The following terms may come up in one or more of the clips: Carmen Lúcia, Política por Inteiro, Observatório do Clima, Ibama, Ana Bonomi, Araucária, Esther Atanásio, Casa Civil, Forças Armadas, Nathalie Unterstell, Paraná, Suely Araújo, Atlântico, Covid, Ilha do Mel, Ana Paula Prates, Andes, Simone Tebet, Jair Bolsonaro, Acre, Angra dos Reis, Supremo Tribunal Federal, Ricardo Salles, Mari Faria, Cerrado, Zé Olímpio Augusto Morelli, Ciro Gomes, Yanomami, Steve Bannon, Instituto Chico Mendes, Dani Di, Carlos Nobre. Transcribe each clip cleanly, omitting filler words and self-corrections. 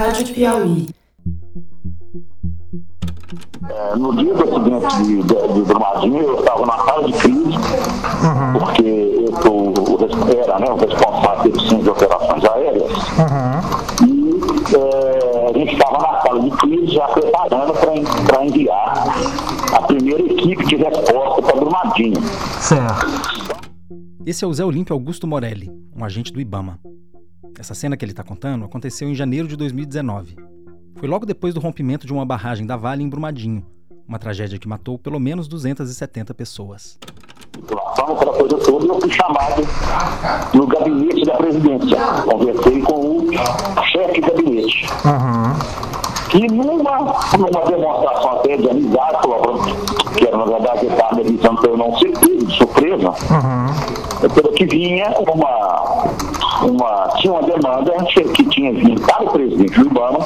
Rádio Piauí. No dia do acidente de Brumadinho, eu estava na sala de crise, porque eu sou o responsável pelo centro de operações aéreas, e a gente estava na sala de crise já preparando para enviar a primeira equipe de resposta para Brumadinho. Certo. Esse é o Zé Olímpio Augusto Morelli, um agente do Ibama. Essa cena que ele está contando aconteceu em janeiro de 2019. Foi logo depois do rompimento de uma barragem da Vale em Brumadinho, uma tragédia que matou pelo menos 270 pessoas. Aquela coisa toda, eu fui chamado no gabinete da presidência. Conversei com o chefe de gabinete. E numa demonstração até de amizade, que era, na verdade, eu estava evitando para eu não ser pego de surpresa, pelo que vinha tinha uma demanda que tinha vindo para o presidente do Ibama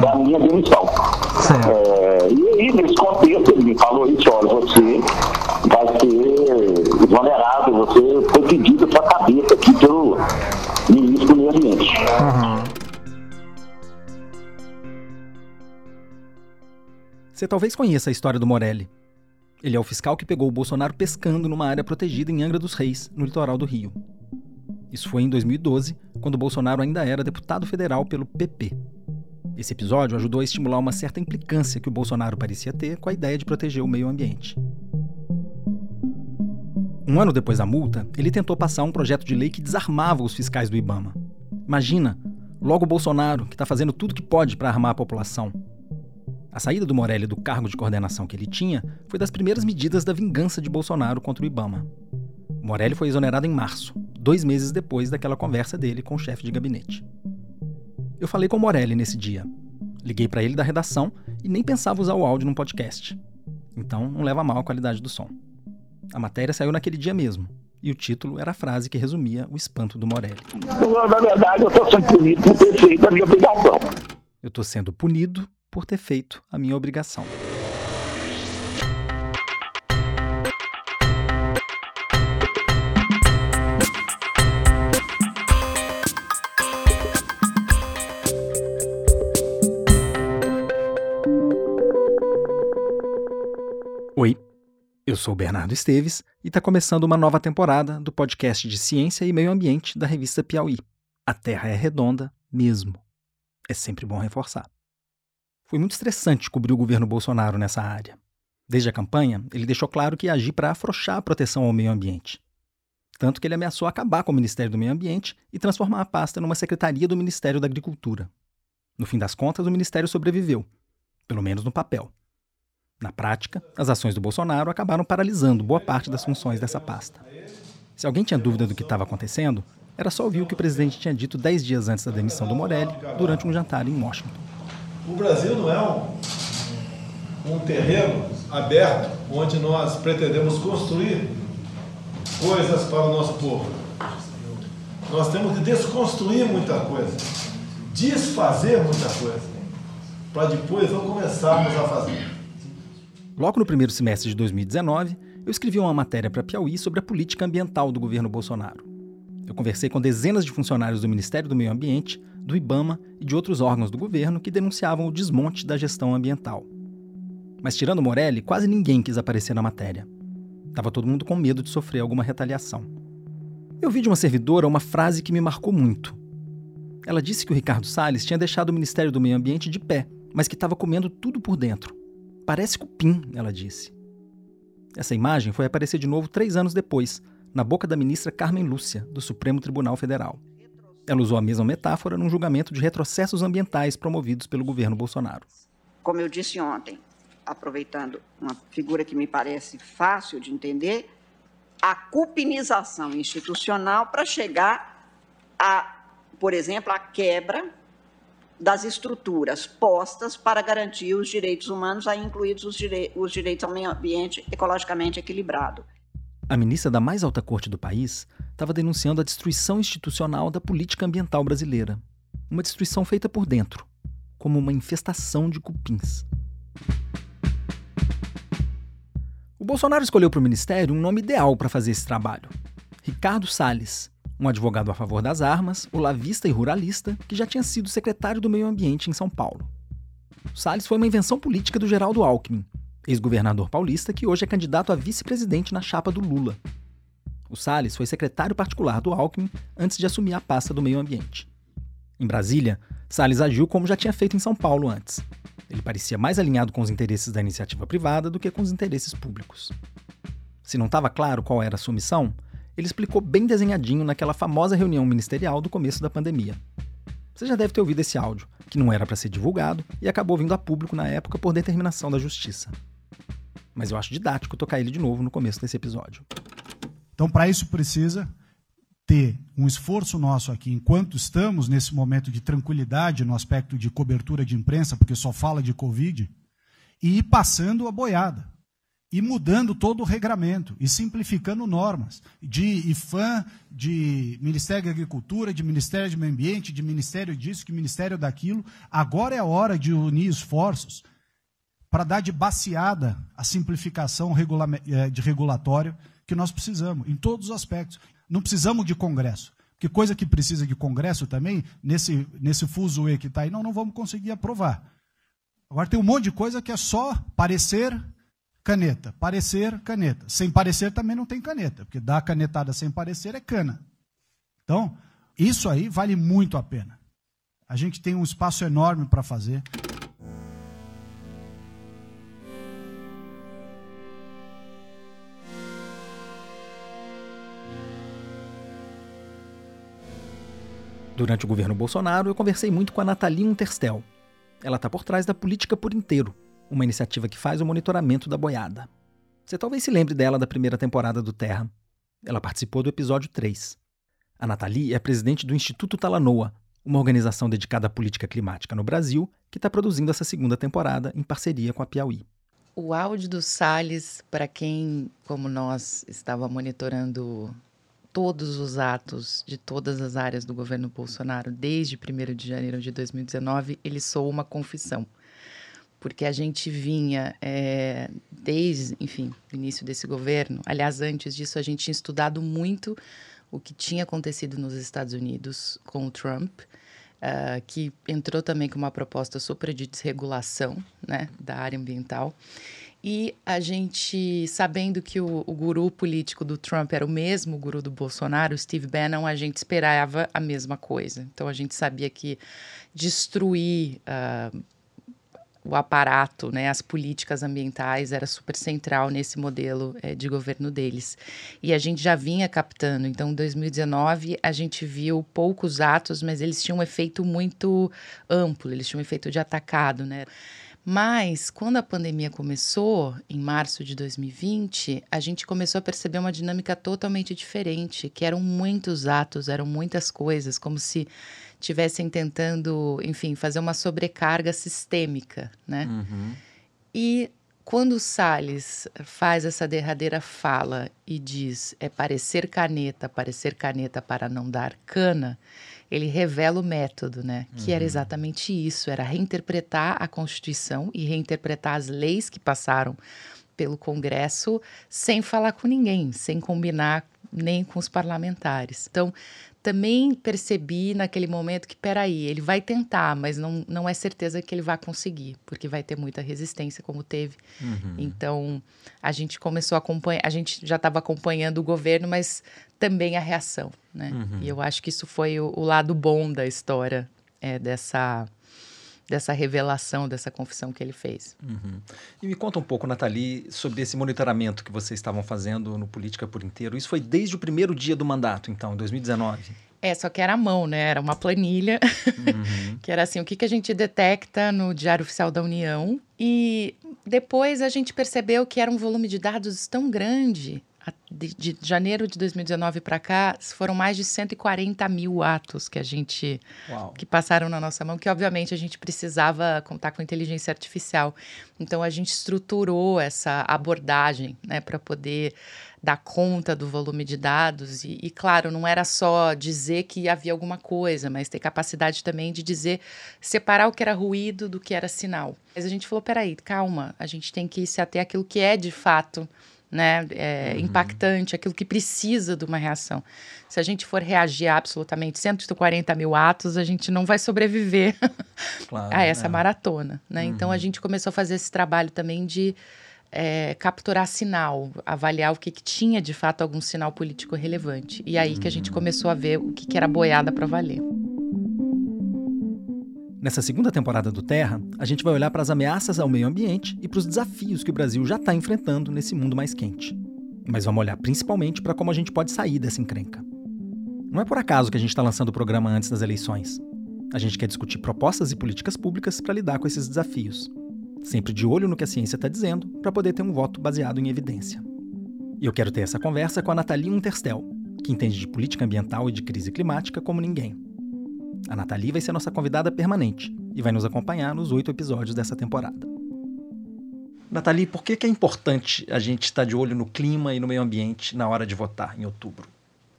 da minha demissão. E aí, nesse contexto, ele me falou isso: olha, você vai ser exonerado, você foi pedido para a cabeça aqui pelo ministro do Meio Ambiente. Você talvez conheça a história do Morelli. Ele é o fiscal que pegou o Bolsonaro pescando numa área protegida em Angra dos Reis, no litoral do Rio. Isso foi em 2012, quando Bolsonaro ainda era deputado federal pelo PP. Esse episódio ajudou a estimular uma certa implicância que o Bolsonaro parecia ter com a ideia de proteger o meio ambiente. Um ano depois da multa, ele tentou passar um projeto de lei que desarmava os fiscais do Ibama. Imagina, logo o Bolsonaro, que está fazendo tudo que pode para armar a população. A saída do Morelli do cargo de coordenação que ele tinha foi das primeiras medidas da vingança de Bolsonaro contra o Ibama. Morelli foi exonerado em março, 2 meses depois daquela conversa dele com o chefe de gabinete. Eu falei com o Morelli nesse dia. Liguei para ele da redação e nem pensava usar o áudio num podcast. Então não leva a mal a qualidade do som. A matéria saiu naquele dia mesmo. E o título era a frase que resumia o espanto do Morelli. Na verdade, eu estou sendo punido por ter feito a minha obrigação. Eu estou sendo punido por ter feito a minha obrigação. Oi, eu sou o Bernardo Esteves e está começando uma nova temporada do podcast de Ciência e Meio Ambiente da revista Piauí. A Terra é redonda mesmo. É sempre bom reforçar. Foi muito estressante cobrir o governo Bolsonaro nessa área. Desde a campanha, ele deixou claro que ia agir para afrouxar a proteção ao meio ambiente. Tanto que ele ameaçou acabar com o Ministério do Meio Ambiente e transformar a pasta numa secretaria do Ministério da Agricultura. No fim das contas, o Ministério sobreviveu, pelo menos no papel. Na prática, as ações do Bolsonaro acabaram paralisando boa parte das funções dessa pasta. Se alguém tinha dúvida do que estava acontecendo, era só ouvir o que o presidente tinha dito 10 dias antes da demissão do Morelli, durante um jantar em Washington. O Brasil não é um terreno aberto onde nós pretendemos construir coisas para o nosso povo. Nós temos que desconstruir muita coisa, desfazer muita coisa, para depois não começarmos a fazer. Logo no primeiro semestre de 2019, eu escrevi uma matéria para Piauí sobre a política ambiental do governo Bolsonaro. Eu conversei com dezenas de funcionários do Ministério do Meio Ambiente, do Ibama e de outros órgãos do governo que denunciavam o desmonte da gestão ambiental. Mas tirando Morelli, quase ninguém quis aparecer na matéria. Tava todo mundo com medo de sofrer alguma retaliação. Eu vi de uma servidora uma frase que me marcou muito. Ela disse que o Ricardo Salles tinha deixado o Ministério do Meio Ambiente de pé, mas que estava comendo tudo por dentro. Parece cupim, ela disse. Essa imagem foi aparecer de novo 3 anos depois, na boca da ministra Carmen Lúcia, do Supremo Tribunal Federal. Ela usou a mesma metáfora num julgamento de retrocessos ambientais promovidos pelo governo Bolsonaro. Como eu disse ontem, aproveitando uma figura que me parece fácil de entender, a cupinização institucional para chegar a, por exemplo, a quebra das estruturas postas para garantir os direitos humanos, aí incluídos os direitos ao meio ambiente ecologicamente equilibrado. A ministra da mais alta corte do país estava denunciando a destruição institucional da política ambiental brasileira. Uma destruição feita por dentro, como uma infestação de cupins. O Bolsonaro escolheu para o ministério um nome ideal para fazer esse trabalho: Ricardo Salles, um advogado a favor das armas, olavista e ruralista, que já tinha sido secretário do Meio Ambiente em São Paulo. Salles foi uma invenção política do Geraldo Alckmin, ex-governador paulista que hoje é candidato a vice-presidente na chapa do Lula. O Salles foi secretário particular do Alckmin antes de assumir a pasta do Meio Ambiente. Em Brasília, Salles agiu como já tinha feito em São Paulo antes. Ele parecia mais alinhado com os interesses da iniciativa privada do que com os interesses públicos. Se não estava claro qual era a sua missão, ele explicou bem desenhadinho naquela famosa reunião ministerial do começo da pandemia. Você já deve ter ouvido esse áudio, que não era para ser divulgado e acabou vindo a público na época por determinação da Justiça. Mas eu acho didático tocar ele de novo no começo desse episódio. Então, para isso precisa ter um esforço nosso aqui, enquanto estamos nesse momento de tranquilidade no aspecto de cobertura de imprensa, porque só fala de Covid, e ir passando a boiada, e mudando todo o regramento, e simplificando normas, de IFAM, de Ministério da Agricultura, de Ministério do Meio Ambiente, de Ministério disso, de Ministério daquilo. Agora é a hora de unir esforços para dar de baciada a simplificação de regulatório que nós precisamos, em todos os aspectos. Não precisamos de Congresso, porque coisa que precisa de Congresso também, nesse fuzuê que está aí, não vamos conseguir aprovar. Agora tem um monte de coisa que é só parecer... Caneta, parecer, caneta. Sem parecer também não tem caneta, porque dar canetada sem parecer é cana. Então, isso aí vale muito a pena. A gente tem um espaço enorme para fazer. Durante o governo Bolsonaro, eu conversei muito com a Nathalie Unterstell. Ela está por trás da Política por Inteiro, uma iniciativa que faz o monitoramento da boiada. Você talvez se lembre dela da primeira temporada do Terra. Ela participou do episódio 3. A Nathalie é presidente do Instituto Talanoa, uma organização dedicada à política climática no Brasil, que está produzindo essa segunda temporada em parceria com a Piauí. O áudio do Salles, para quem, como nós, estava monitorando todos os atos de todas as áreas do governo Bolsonaro desde 1º de janeiro de 2019, ele soou uma confissão. Porque a gente vinha desde, enfim, o início desse governo. Aliás, antes disso, a gente tinha estudado muito o que tinha acontecido nos Estados Unidos com o Trump, que entrou também com uma proposta super de desregulação, né, da área ambiental. E a gente, sabendo que o guru político do Trump era o mesmo guru do Bolsonaro, Steve Bannon, a gente esperava a mesma coisa. Então, a gente sabia que destruir... o aparato, né, as políticas ambientais era super central nesse modelo de governo deles. E a gente já vinha captando. Então, em 2019, a gente viu poucos atos, mas eles tinham um efeito muito amplo, eles tinham um efeito de atacado, né? Mas, quando a pandemia começou, em março de 2020, a gente começou a perceber uma dinâmica totalmente diferente, que eram muitos atos, eram muitas coisas, como se estivessem tentando, enfim, fazer uma sobrecarga sistêmica, né? Uhum. E quando o Salles faz essa derradeira fala e diz é parecer caneta para não dar cana, ele revela o método, né? Que era exatamente isso, era reinterpretar a Constituição e reinterpretar as leis que passaram pelo Congresso sem falar com ninguém, sem combinar nem com os parlamentares. Então, também percebi naquele momento que, peraí, ele vai tentar, mas não é certeza que ele vai conseguir, porque vai ter muita resistência, como teve. Uhum. Então, a gente começou a acompanhar, a gente já estava acompanhando o governo, mas também a reação, né? Uhum. E eu acho que isso foi o lado bom da história, dessa revelação, dessa confissão que ele fez. Uhum. E me conta um pouco, Nathalie, sobre esse monitoramento que vocês estavam fazendo no Política por Inteiro. Isso foi desde o primeiro dia do mandato, então, em 2019? Só que era à mão, né? Era uma planilha, uhum. que era assim, o que a gente detecta no Diário Oficial da União. E depois a gente percebeu que era um volume de dados tão grande... De janeiro de 2019 para cá, foram mais de 140 mil atos que passaram na nossa mão, que obviamente a gente precisava contar com inteligência artificial. Então, a gente estruturou essa abordagem, né, para poder dar conta do volume de dados. E, claro, não era só dizer que havia alguma coisa, mas ter capacidade também de separar o que era ruído do que era sinal. Mas a gente falou, peraí, calma, a gente tem que se ater àquilo que é de fato... né, impactante, aquilo que precisa de uma reação. Se a gente for reagir a absolutamente 140 mil atos, a gente não vai sobreviver claro, a essa maratona. Né? Então, a gente começou a fazer esse trabalho também de capturar sinal, avaliar o que tinha, de fato, algum sinal político relevante. E aí que a gente começou a ver o que era boiada para valer. Nessa segunda temporada do Terra, a gente vai olhar para as ameaças ao meio ambiente e para os desafios que o Brasil já está enfrentando nesse mundo mais quente. Mas vamos olhar principalmente para como a gente pode sair dessa encrenca. Não é por acaso que a gente está lançando o programa antes das eleições. A gente quer discutir propostas e políticas públicas para lidar com esses desafios. Sempre de olho no que a ciência está dizendo, para poder ter um voto baseado em evidência. E eu quero ter essa conversa com a Nathalie Unterstell, que entende de política ambiental e de crise climática como ninguém. A Nathalie vai ser nossa convidada permanente e vai nos acompanhar nos 8 episódios dessa temporada. Nathalie, por que é importante a gente estar de olho no clima e no meio ambiente na hora de votar em outubro?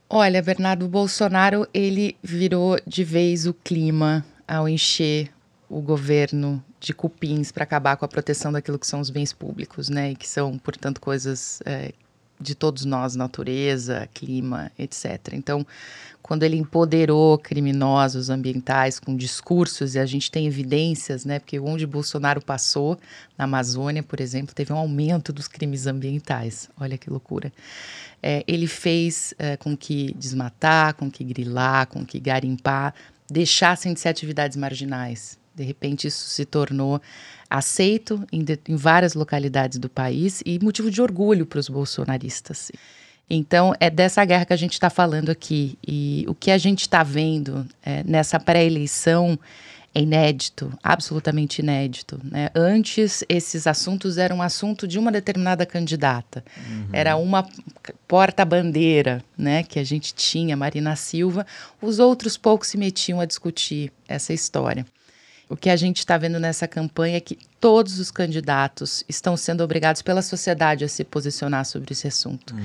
Olha, Bernardo, o Bolsonaro ele virou de vez o clima ao encher o governo de cupins para acabar com a proteção daquilo que são os bens públicos, né? E que são, portanto, coisas de todos nós, natureza, clima, etc. Então, quando ele empoderou criminosos ambientais com discursos, e a gente tem evidências, né, porque onde Bolsonaro passou, na Amazônia, por exemplo, teve um aumento dos crimes ambientais. Olha que loucura. Ele fez com que desmatar, com que grilar, com que garimpar, deixassem de ser atividades marginais. De repente, isso se tornou aceito em várias localidades do país e motivo de orgulho para os bolsonaristas. Então, é dessa guerra que a gente está falando aqui. E o que a gente está vendo nessa pré-eleição é inédito, absolutamente inédito. Né? Antes, esses assuntos eram um assunto de uma determinada candidata. Era uma porta-bandeira, né, que a gente tinha, Marina Silva. Os outros poucos se metiam a discutir essa história. O que a gente está vendo nessa campanha é que todos os candidatos estão sendo obrigados pela sociedade a se posicionar sobre esse assunto.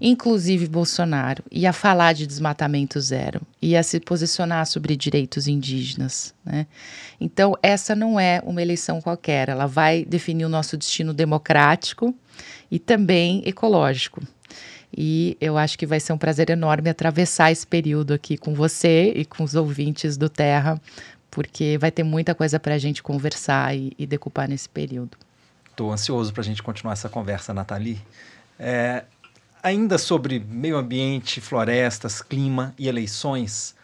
Inclusive Bolsonaro, e a falar de desmatamento zero, e a se posicionar sobre direitos indígenas. Né? Então, essa não é uma eleição qualquer, ela vai definir o nosso destino democrático e também ecológico. E eu acho que vai ser um prazer enorme atravessar esse período aqui com você e com os ouvintes do Terra, porque vai ter muita coisa para a gente conversar e decupar nesse período. Estou ansioso para a gente continuar essa conversa, Nathalie. Ainda sobre meio ambiente, florestas, clima e eleições,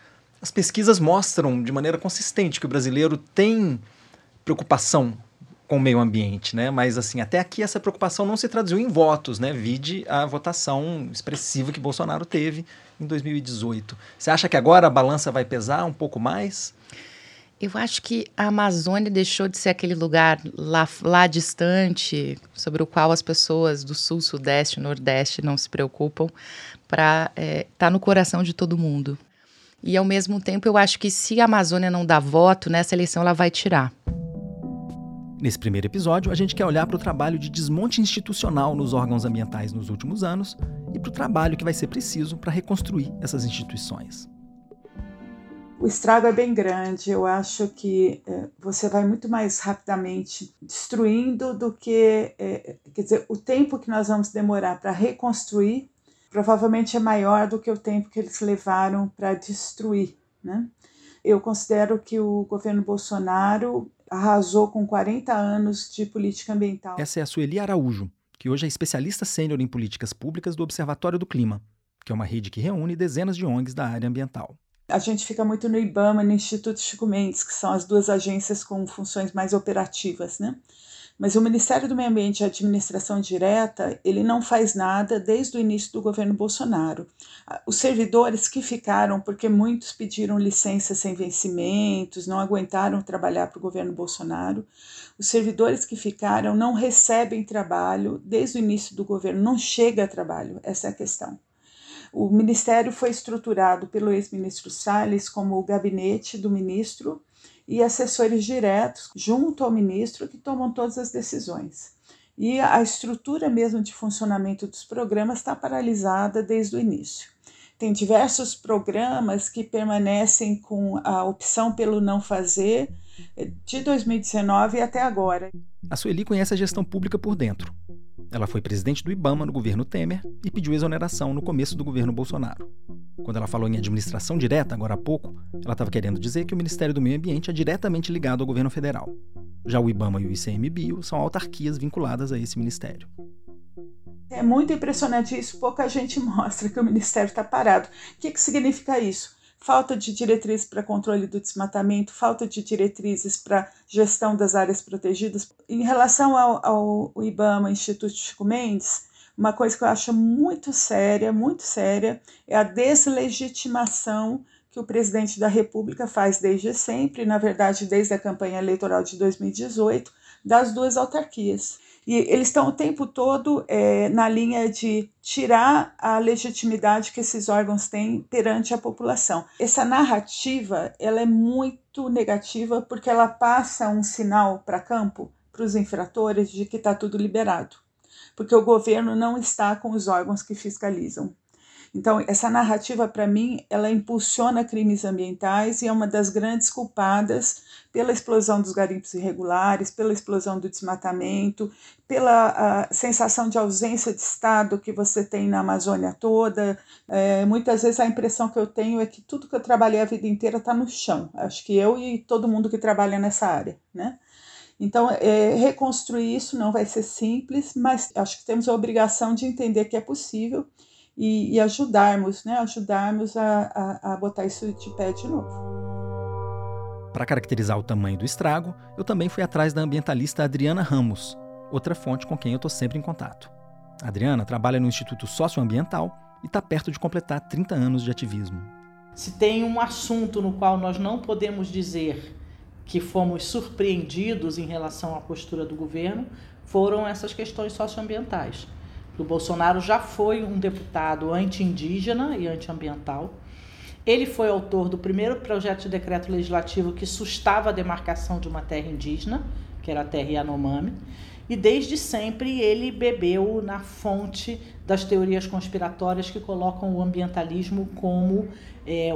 as pesquisas mostram de maneira consistente que o brasileiro tem preocupação com o meio ambiente, né? Mas assim, até aqui essa preocupação não se traduziu em votos, né? Vide a votação expressiva que Bolsonaro teve em 2018. Você acha que agora a balança vai pesar um pouco mais? Eu acho que a Amazônia deixou de ser aquele lugar lá distante, sobre o qual as pessoas do Sul, Sudeste, Nordeste não se preocupam, para estar no coração de todo mundo. E, ao mesmo tempo, eu acho que se a Amazônia não dá voto, nessa eleição ela vai tirar. Nesse primeiro episódio, a gente quer olhar para o trabalho de desmonte institucional nos órgãos ambientais nos últimos anos e para o trabalho que vai ser preciso para reconstruir essas instituições. O estrago é bem grande, eu acho que você vai muito mais rapidamente destruindo do que, quer dizer, o tempo que nós vamos demorar para reconstruir provavelmente é maior do que o tempo que eles levaram para destruir, né? Eu considero que o governo Bolsonaro arrasou com 40 anos de política ambiental. Essa é a Suely Araújo, que hoje é especialista sênior em políticas públicas do Observatório do Clima, que é uma rede que reúne dezenas de ONGs da área ambiental. A gente fica muito no Ibama, no Instituto Chico Mendes, que são as duas agências com funções mais operativas, né? Mas o Ministério do Meio Ambiente e a Administração Direta, ele não faz nada desde o início do governo Bolsonaro. Os servidores que ficaram, porque muitos pediram licença sem vencimentos, não aguentaram trabalhar para o governo Bolsonaro, os servidores que ficaram não recebem trabalho desde o início do governo, não chega a trabalho, essa é a questão. O Ministério foi estruturado pelo ex-ministro Salles como o gabinete do ministro e assessores diretos junto ao ministro que tomam todas as decisões. E a estrutura mesmo de funcionamento dos programas está paralisada desde o início. Tem diversos programas que permanecem com a opção pelo não fazer de 2019 até agora. A Suely conhece a gestão pública por dentro. Ela foi presidente do Ibama no governo Temer e pediu exoneração no começo do governo Bolsonaro. Quando ela falou em administração direta, agora há pouco, ela estava querendo dizer que o Ministério do Meio Ambiente é diretamente ligado ao governo federal. Já o Ibama e o ICMBio são autarquias vinculadas a esse ministério. É muito impressionante isso, pouca gente mostra que o Ministério está parado. O que significa isso? Falta de diretrizes para controle do desmatamento, falta de diretrizes para gestão das áreas protegidas. Em relação ao IBAMA, Instituto Chico Mendes, uma coisa que eu acho muito séria, é a deslegitimação que o presidente da República faz desde sempre, na verdade desde a campanha eleitoral de 2018, das duas autarquias. E eles estão o tempo todo na linha de tirar a legitimidade que esses órgãos têm perante a população. Essa narrativa ela é muito negativa porque ela passa um sinal para campo, para os infratores, de que está tudo liberado. Porque o governo não está com os órgãos que fiscalizam. Então, essa narrativa, para mim, ela impulsiona crimes ambientais e é uma das grandes culpadas pela explosão dos garimpos irregulares, pela explosão do desmatamento, pela sensação de ausência de Estado que você tem na Amazônia toda. Muitas vezes a impressão que eu tenho é que tudo que eu trabalhei a vida inteira está no chão. Acho que eu e todo mundo que trabalha nessa área, né? Então, reconstruir isso não vai ser simples, mas acho que temos a obrigação de entender que é possível e ajudarmos, né? Ajudarmos a botar isso de pé de novo. Para caracterizar o tamanho do estrago, eu também fui atrás da ambientalista Adriana Ramos, outra fonte com quem eu estou sempre em contato. A Adriana trabalha no Instituto Socioambiental e está perto de completar 30 anos de ativismo. Se tem um assunto no qual nós não podemos dizer que fomos surpreendidos em relação à postura do governo, foram essas questões socioambientais. O Bolsonaro já foi um deputado anti-indígena e antiambiental. Ele foi autor do primeiro projeto de decreto legislativo que sustava a demarcação de uma terra indígena, que era a terra Yanomami, e desde sempre ele bebeu na fonte das teorias conspiratórias que colocam o ambientalismo como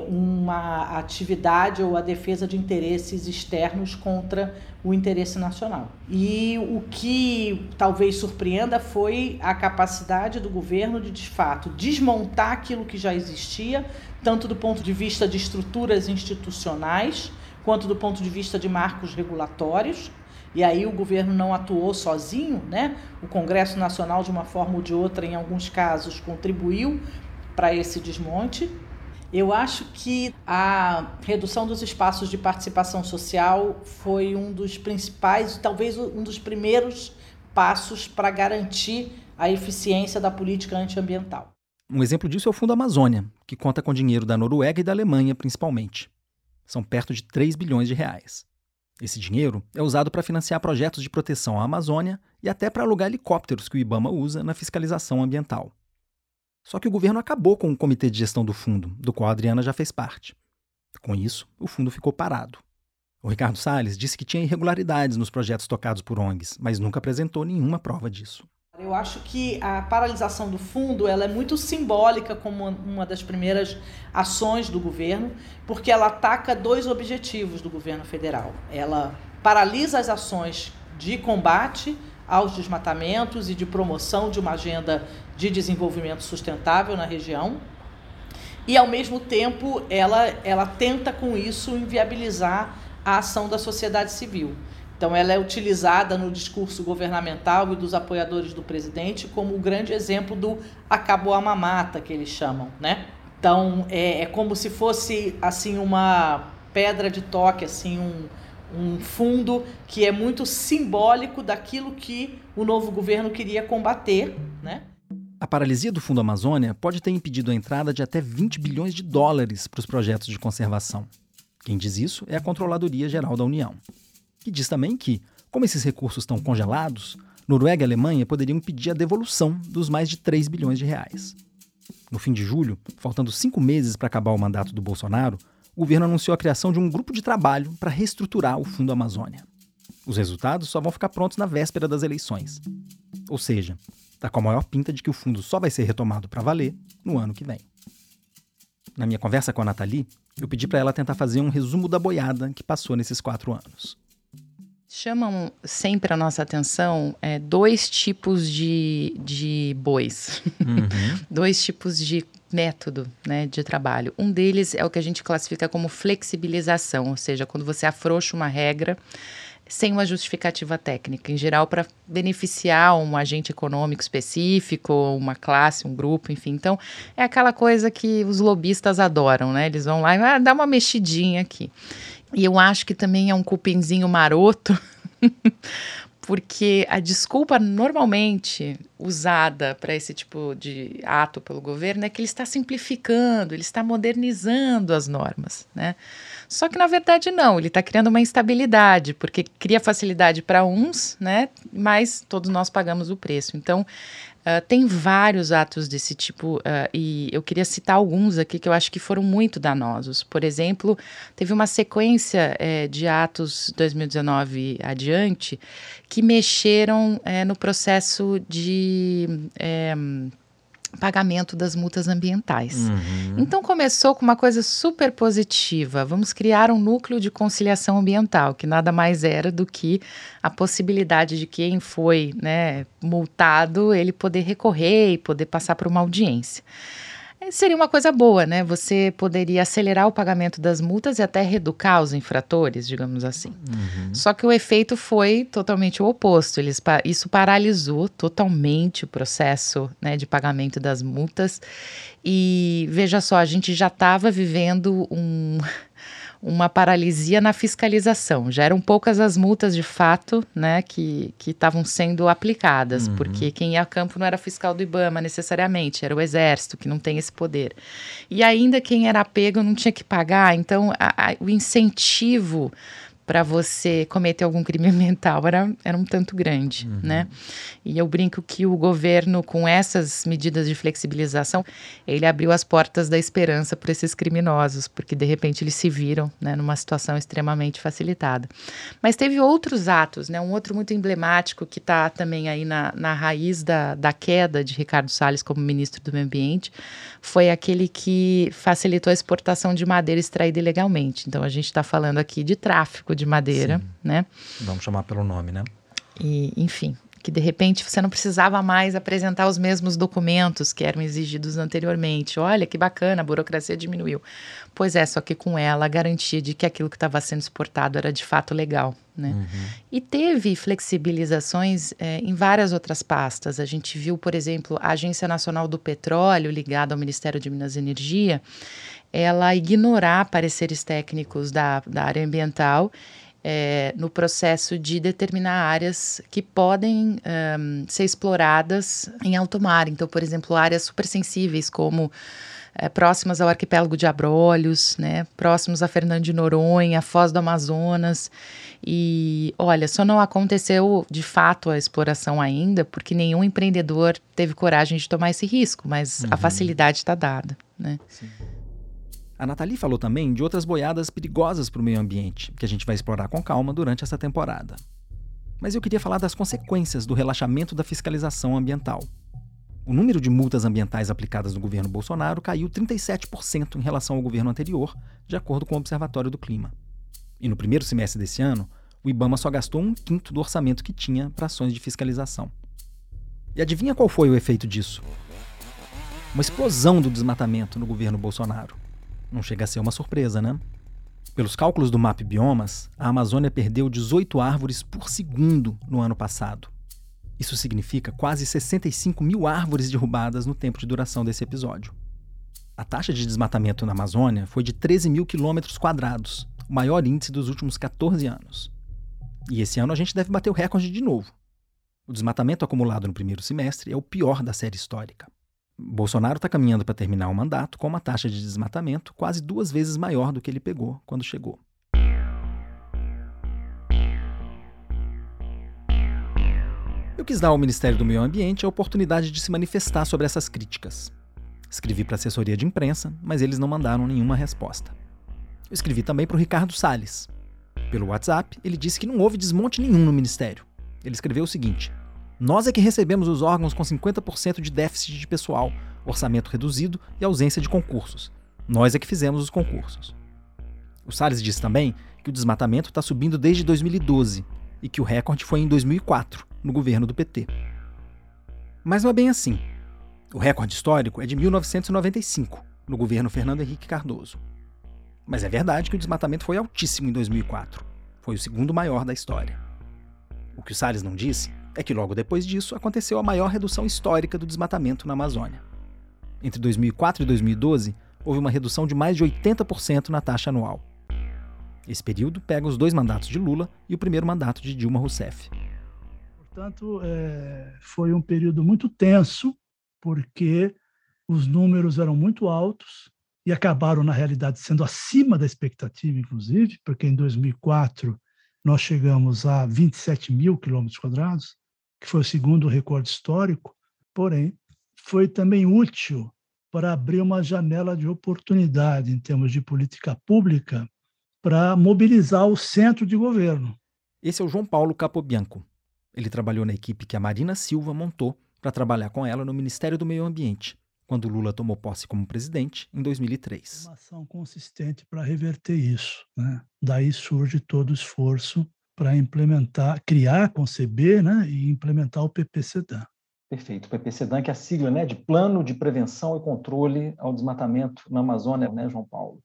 uma atividade ou a defesa de interesses externos contra o interesse nacional. E o que talvez surpreenda foi a capacidade do governo de fato, desmontar aquilo que já existia, tanto do ponto de vista de estruturas institucionais, quanto do ponto de vista de marcos regulatórios. E aí o governo não atuou sozinho, né? O Congresso Nacional, de uma forma ou de outra, em alguns casos, contribuiu para esse desmonte. Eu acho que a redução dos espaços de participação social foi um dos principais, talvez um dos primeiros passos para garantir a eficiência da política antiambiental. Um exemplo disso é o Fundo Amazônia, que conta com dinheiro da Noruega e da Alemanha, principalmente. São perto de 3 bilhões de reais. Esse dinheiro é usado para financiar projetos de proteção à Amazônia e até para alugar helicópteros que o Ibama usa na fiscalização ambiental. Só que o governo acabou com o comitê de gestão do fundo, do qual a Adriana já fez parte. Com isso, o fundo ficou parado. O Ricardo Salles disse que tinha irregularidades nos projetos tocados por ONGs, mas nunca apresentou nenhuma prova disso. Eu acho que a paralisação do fundo ela é muito simbólica como uma das primeiras ações do governo, porque ela ataca dois objetivos do governo federal. Ela paralisa as ações de combate aos desmatamentos e de promoção de uma agenda de desenvolvimento sustentável na região e, ao mesmo tempo, ela tenta com isso inviabilizar a ação da sociedade civil. Então, ela é utilizada no discurso governamental e dos apoiadores do presidente como o grande exemplo do acabou a mamata, que eles chamam, né? Então, é como se fosse assim uma pedra de toque, assim, um fundo que é muito simbólico daquilo que o novo governo queria combater, né? A paralisia do Fundo Amazônia pode ter impedido a entrada de até $20 bilhões para os projetos de conservação. Quem diz isso é a Controladoria Geral da União. E diz também que, como esses recursos estão congelados, Noruega e Alemanha poderiam pedir a devolução dos mais de 3 bilhões de reais. No fim de julho, faltando 5 meses para acabar o mandato do Bolsonaro, o governo anunciou a criação de um grupo de trabalho para reestruturar o Fundo Amazônia. Os resultados só vão ficar prontos na véspera das eleições. Ou seja, está com a maior pinta de que o fundo só vai ser retomado para valer no ano que vem. Na minha conversa com a Nathalie, eu pedi para ela tentar fazer um resumo da boiada que passou nesses 4 anos. Chamam sempre a nossa atenção dois tipos de bois, uhum. Dois tipos de método, né, de trabalho. Um deles é o que a gente classifica como flexibilização, ou seja, quando você afrouxa uma regra sem uma justificativa técnica, em geral para beneficiar um agente econômico específico, uma classe, um grupo, enfim. Então, é aquela coisa que os lobistas adoram, né? Eles vão lá e dá uma mexidinha aqui. E eu acho que também é um cupinzinho maroto, porque a desculpa normalmente usada para esse tipo de ato pelo governo é que ele está simplificando, ele está modernizando as normas, né? Só que, na verdade, não. Ele está criando uma instabilidade, porque cria facilidade para uns, né? Mas todos nós pagamos o preço. Então, tem vários atos desse tipo e eu queria citar alguns aqui que eu acho que foram muito danosos. Por exemplo, teve uma sequência de atos 2019 adiante que mexeram no processo de pagamento das multas ambientais. Uhum. Então começou com uma coisa super positiva, vamos criar um núcleo de conciliação ambiental, que nada mais era do que a possibilidade de quem foi, né, multado, ele poder recorrer e poder passar por uma audiência. Seria uma coisa boa, né? Você poderia acelerar o pagamento das multas e até reeducar os infratores, digamos assim. Uhum. Só que o efeito foi totalmente o oposto. Isso paralisou totalmente o processo, né, de pagamento das multas. E veja só, a gente já estava vivendo uma paralisia na fiscalização. Já eram poucas as multas, de fato, né, que estavam sendo aplicadas, uhum. Porque quem ia a campo não era fiscal do Ibama, necessariamente, era o Exército, que não tem esse poder. E ainda quem era pego não tinha que pagar, então o incentivo para você cometer algum crime ambiental era um tanto grande, uhum. Né? E eu brinco que o governo, com essas medidas de flexibilização, ele abriu as portas da esperança para esses criminosos, porque de repente eles se viram, né, numa situação extremamente facilitada. Mas teve outros atos, né? Um outro muito emblemático que está também aí na raiz da queda de Ricardo Salles como ministro do Meio Ambiente, foi aquele que facilitou a exportação de madeira extraída ilegalmente. Então a gente está falando aqui de tráfico de madeira, sim, né? Vamos chamar pelo nome, né? E, enfim, que de repente você não precisava mais apresentar os mesmos documentos que eram exigidos anteriormente. Olha, que bacana, a burocracia diminuiu. Pois é, só que com ela a garantia de que aquilo que estava sendo exportado era de fato legal, né? Uhum. E teve flexibilizações em várias outras pastas. A gente viu, por exemplo, a Agência Nacional do Petróleo, ligada ao Ministério de Minas e Energia, ela ignorar pareceres técnicos da área ambiental no processo de determinar áreas que podem ser exploradas em alto mar. Então, por exemplo, áreas supersensíveis como próximas ao arquipélago de Abrolhos, né, próximos a Fernando de Noronha, a Foz do Amazonas. E, olha, só não aconteceu de fato a exploração ainda, porque nenhum empreendedor teve coragem de tomar esse risco, mas uhum. A facilidade está dada, né? Sim. A Nathalie falou também de outras boiadas perigosas para o meio ambiente, que a gente vai explorar com calma durante essa temporada. Mas eu queria falar das consequências do relaxamento da fiscalização ambiental. O número de multas ambientais aplicadas no governo Bolsonaro caiu 37% em relação ao governo anterior, de acordo com o Observatório do Clima. E no primeiro semestre desse ano, o Ibama só gastou 1/5 do orçamento que tinha para ações de fiscalização. E adivinha qual foi o efeito disso? Uma explosão do desmatamento no governo Bolsonaro. Não chega a ser uma surpresa, né? Pelos cálculos do Map Biomas, a Amazônia perdeu 18 árvores por segundo no ano passado. Isso significa quase 65 mil árvores derrubadas no tempo de duração desse episódio. A taxa de desmatamento na Amazônia foi de 13 mil quilômetros quadrados, o maior índice dos últimos 14 anos. E esse ano a gente deve bater o recorde de novo. O desmatamento acumulado no primeiro semestre é o pior da série histórica. Bolsonaro está caminhando para terminar o mandato com uma taxa de desmatamento quase 2 vezes maior do que ele pegou quando chegou. Eu quis dar ao Ministério do Meio Ambiente a oportunidade de se manifestar sobre essas críticas. Escrevi para a assessoria de imprensa, mas eles não mandaram nenhuma resposta. Eu escrevi também para o Ricardo Salles. Pelo WhatsApp, ele disse que não houve desmonte nenhum no Ministério. Ele escreveu o seguinte: nós é que recebemos os órgãos com 50% de déficit de pessoal, orçamento reduzido e ausência de concursos. Nós é que fizemos os concursos. O Salles disse também que o desmatamento está subindo desde 2012 e que o recorde foi em 2004, no governo do PT. Mas não é bem assim. O recorde histórico é de 1995, no governo Fernando Henrique Cardoso. Mas é verdade que o desmatamento foi altíssimo em 2004. Foi o segundo maior da história. O que o Salles não disse é que logo depois disso aconteceu a maior redução histórica do desmatamento na Amazônia. Entre 2004 e 2012, houve uma redução de mais de 80% na taxa anual. Esse período pega os dois mandatos de Lula e o primeiro mandato de Dilma Rousseff. Portanto, foi um período muito tenso, porque os números eram muito altos e acabaram, na realidade, sendo acima da expectativa, inclusive, porque em 2004 nós chegamos a 27 mil quilômetros quadrados, que foi o segundo recorde histórico, porém, foi também útil para abrir uma janela de oportunidade em termos de política pública para mobilizar o centro de governo. Esse é o João Paulo Capobianco. Ele trabalhou na equipe que a Marina Silva montou para trabalhar com ela no Ministério do Meio Ambiente, quando Lula tomou posse como presidente em 2003. Uma ação consistente para reverter isso, né? Daí surge todo o esforço para implementar, criar, conceber, né, e implementar o PPCD. Perfeito. O PPCD, que é a sigla, né, de Plano de Prevenção e Controle ao Desmatamento na Amazônia, né, João Paulo?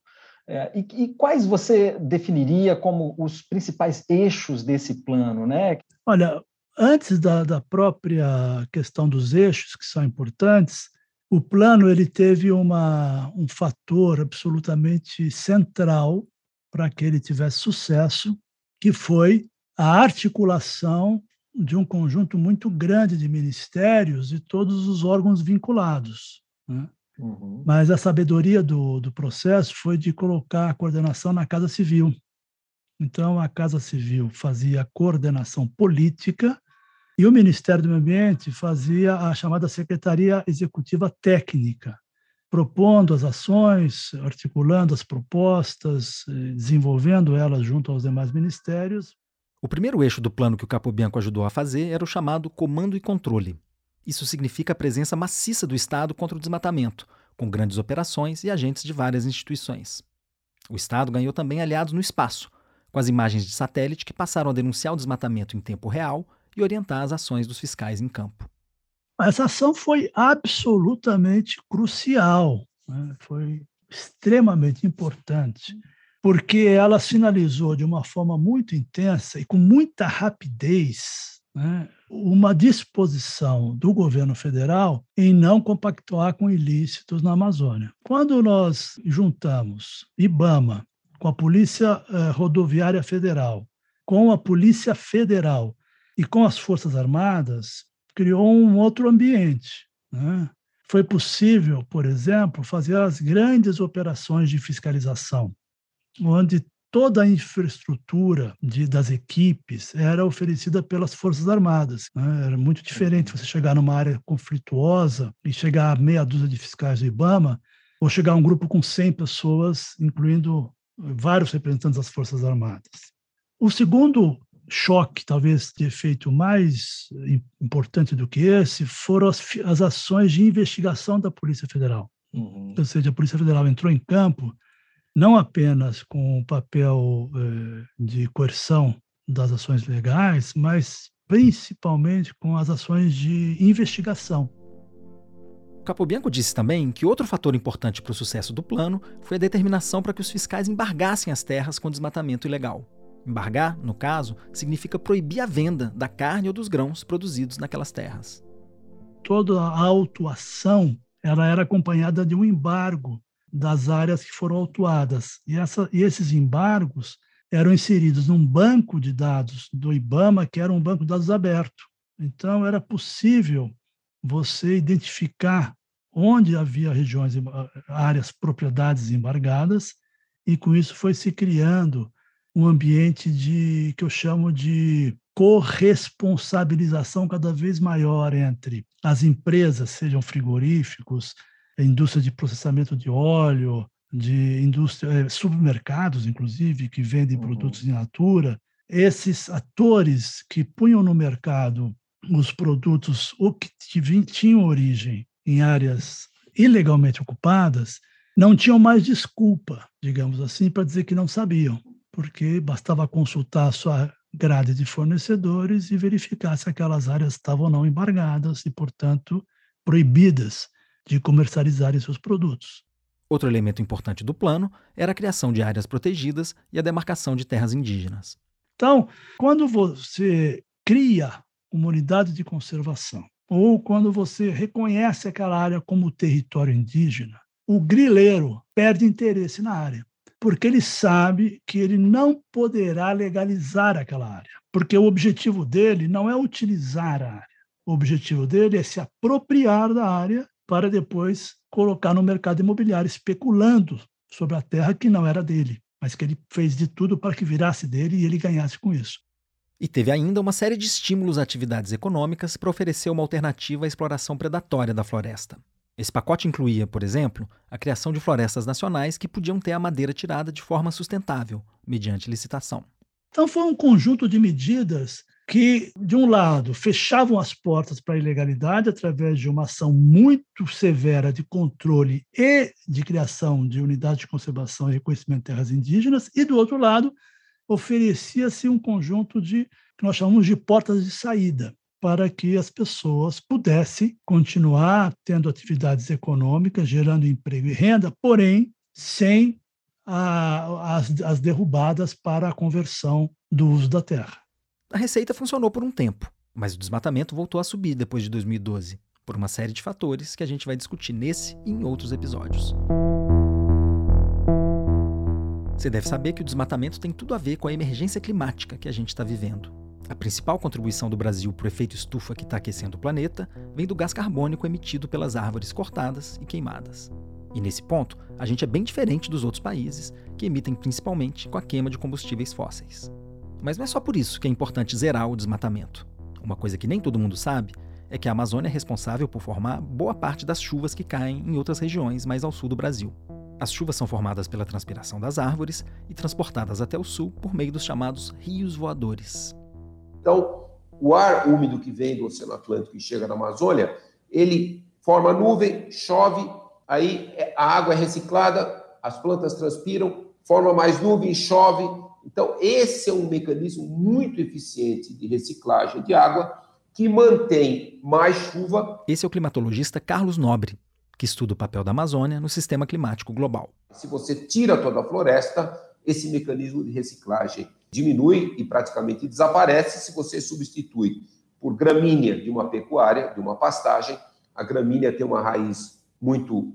E quais você definiria como os principais eixos desse plano, né? Olha, antes da própria questão dos eixos, que são importantes, o plano ele teve um fator absolutamente central para que ele tivesse sucesso, que foi a articulação de um conjunto muito grande de ministérios e todos os órgãos vinculados, né? Uhum. Mas a sabedoria do processo foi de colocar a coordenação na Casa Civil. Então, a Casa Civil fazia a coordenação política e o Ministério do Meio Ambiente fazia a chamada Secretaria Executiva Técnica, propondo as ações, articulando as propostas, desenvolvendo elas junto aos demais ministérios. O primeiro eixo do plano que o Capobianco ajudou a fazer era o chamado comando e controle. Isso significa a presença maciça do Estado contra o desmatamento, com grandes operações e agentes de várias instituições. O Estado ganhou também aliados no espaço, com as imagens de satélite que passaram a denunciar o desmatamento em tempo real e orientar as ações dos fiscais em campo. Essa ação foi absolutamente crucial, né? Foi extremamente importante, porque ela sinalizou de uma forma muito intensa e com muita rapidez, né, uma disposição do governo federal em não compactuar com ilícitos na Amazônia. Quando nós juntamos Ibama com a Polícia Rodoviária Federal, com a Polícia Federal e com as Forças Armadas, criou um outro ambiente, né? Foi possível, por exemplo, fazer as grandes operações de fiscalização, onde toda a infraestrutura das equipes era oferecida pelas Forças Armadas, né? Era muito diferente você chegar numa área conflituosa e chegar a meia dúzia de fiscais do Ibama, ou chegar a um grupo com 100 pessoas, incluindo vários representantes das Forças Armadas. O segundo choque, talvez de efeito mais importante do que esse, foram as ações de investigação da Polícia Federal. Uhum. Ou seja, a Polícia Federal entrou em campo não apenas com o papel de coerção das ações legais, mas principalmente com as ações de investigação. Capobianco disse também que outro fator importante para o sucesso do plano foi a determinação para que os fiscais embargassem as terras com desmatamento ilegal. Embargar, no caso, significa proibir a venda da carne ou dos grãos produzidos naquelas terras. Toda a autuação ela era acompanhada de um embargo das áreas que foram autuadas. E esses embargos eram inseridos num banco de dados do Ibama, que era um banco de dados aberto. Então, era possível você identificar onde havia regiões, áreas, propriedades embargadas, e com isso foi se criando um ambiente que eu chamo de corresponsabilização cada vez maior entre as empresas, sejam frigoríficos, indústria de processamento de óleo, de indústria, supermercados, inclusive, que vendem produtos in natura. Esses atores que punham no mercado os produtos que tinham origem em áreas ilegalmente ocupadas não tinham mais desculpa, digamos assim, para dizer que não sabiam, porque bastava consultar a sua grade de fornecedores e verificar se aquelas áreas estavam ou não embargadas e, portanto, proibidas de comercializarem seus produtos. Outro elemento importante do plano era a criação de áreas protegidas e a demarcação de terras indígenas. Então, quando você cria uma unidade de conservação ou quando você reconhece aquela área como território indígena, o grileiro perde interesse na área, porque ele sabe que ele não poderá legalizar aquela área, porque o objetivo dele não é utilizar a área. O objetivo dele é se apropriar da área para depois colocar no mercado imobiliário, especulando sobre a terra que não era dele, mas que ele fez de tudo para que virasse dele e ele ganhasse com isso. E teve ainda uma série de estímulos a atividades econômicas para oferecer uma alternativa à exploração predatória da floresta. Esse pacote incluía, por exemplo, a criação de florestas nacionais que podiam ter a madeira tirada de forma sustentável, mediante licitação. Então foi um conjunto de medidas que, de um lado, fechavam as portas para a ilegalidade através de uma ação muito severa de controle e de criação de unidades de conservação e reconhecimento de terras indígenas, e, do outro lado, oferecia-se um conjunto de, que nós chamamos de portas de saída, para que as pessoas pudessem continuar tendo atividades econômicas, gerando emprego e renda, porém, sem as derrubadas para a conversão do uso da terra. A receita funcionou por um tempo, mas o desmatamento voltou a subir depois de 2012, por uma série de fatores que a gente vai discutir nesse e em outros episódios. Você deve saber que o desmatamento tem tudo a ver com a emergência climática que a gente está vivendo. A principal contribuição do Brasil para o efeito estufa que está aquecendo o planeta vem do gás carbônico emitido pelas árvores cortadas e queimadas. E nesse ponto, a gente é bem diferente dos outros países, que emitem principalmente com a queima de combustíveis fósseis. Mas não é só por isso que é importante zerar o desmatamento. Uma coisa que nem todo mundo sabe é que a Amazônia é responsável por formar boa parte das chuvas que caem em outras regiões mais ao sul do Brasil. As chuvas são formadas pela transpiração das árvores e transportadas até o sul por meio dos chamados rios voadores. Então, o ar úmido que vem do Oceano Atlântico e chega na Amazônia, ele forma nuvem, chove, aí a água é reciclada, as plantas transpiram, forma mais nuvem, chove. Então, esse é um mecanismo muito eficiente de reciclagem de água que mantém mais chuva. Esse é o climatologista Carlos Nobre, que estuda o papel da Amazônia no sistema climático global. Se você tira toda a floresta, esse mecanismo de reciclagem diminui e praticamente desaparece. Se você substitui por gramínea de uma pecuária, de uma pastagem, a gramínea tem uma raiz muito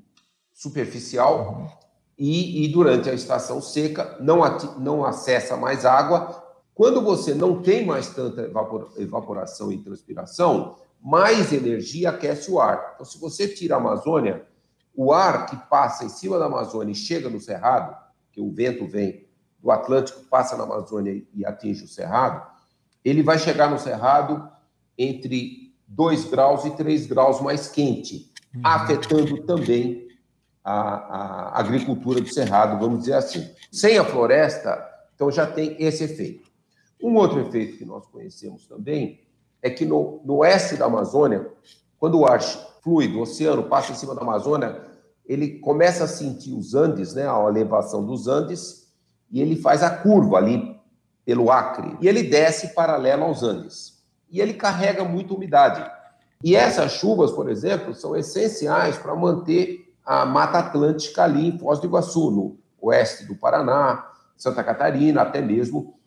superficial. E durante a estação seca não acessa mais água. Quando você não tem mais tanta evaporação e transpiração, mais energia aquece o ar. Então, se você tira a Amazônia, o ar que passa em cima da Amazônia e chega no Cerrado, que o vento vem do Atlântico, passa na Amazônia e atinge o Cerrado, ele vai chegar no Cerrado entre 2 graus e 3 graus mais quente, afetando também a agricultura do Cerrado, vamos dizer assim. Sem a floresta, então já tem esse efeito. Um outro efeito que nós conhecemos também é que no oeste da Amazônia, quando o ar flui do oceano, passa em cima da Amazônia, ele começa a sentir os Andes, né, a elevação dos Andes, e ele faz a curva ali pelo Acre, e ele desce paralelo aos Andes. E ele carrega muita umidade. E essas chuvas, por exemplo, são essenciais para manter a Mata Atlântica ali em Foz do Iguaçu, no oeste do Paraná, Santa Catarina, até mesmo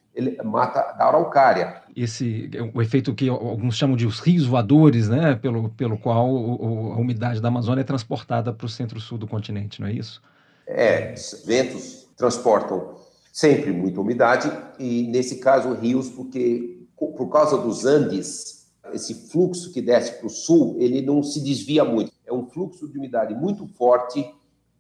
Mata da Araucária. Esse é o efeito que alguns chamam de os rios voadores, né? Pelo qual a umidade da Amazônia é transportada para o centro-sul do continente, não é isso? É, ventos transportam sempre muita umidade, e nesse caso rios, porque por causa dos Andes, esse fluxo que desce para o sul, ele não se desvia muito. É um fluxo de umidade muito forte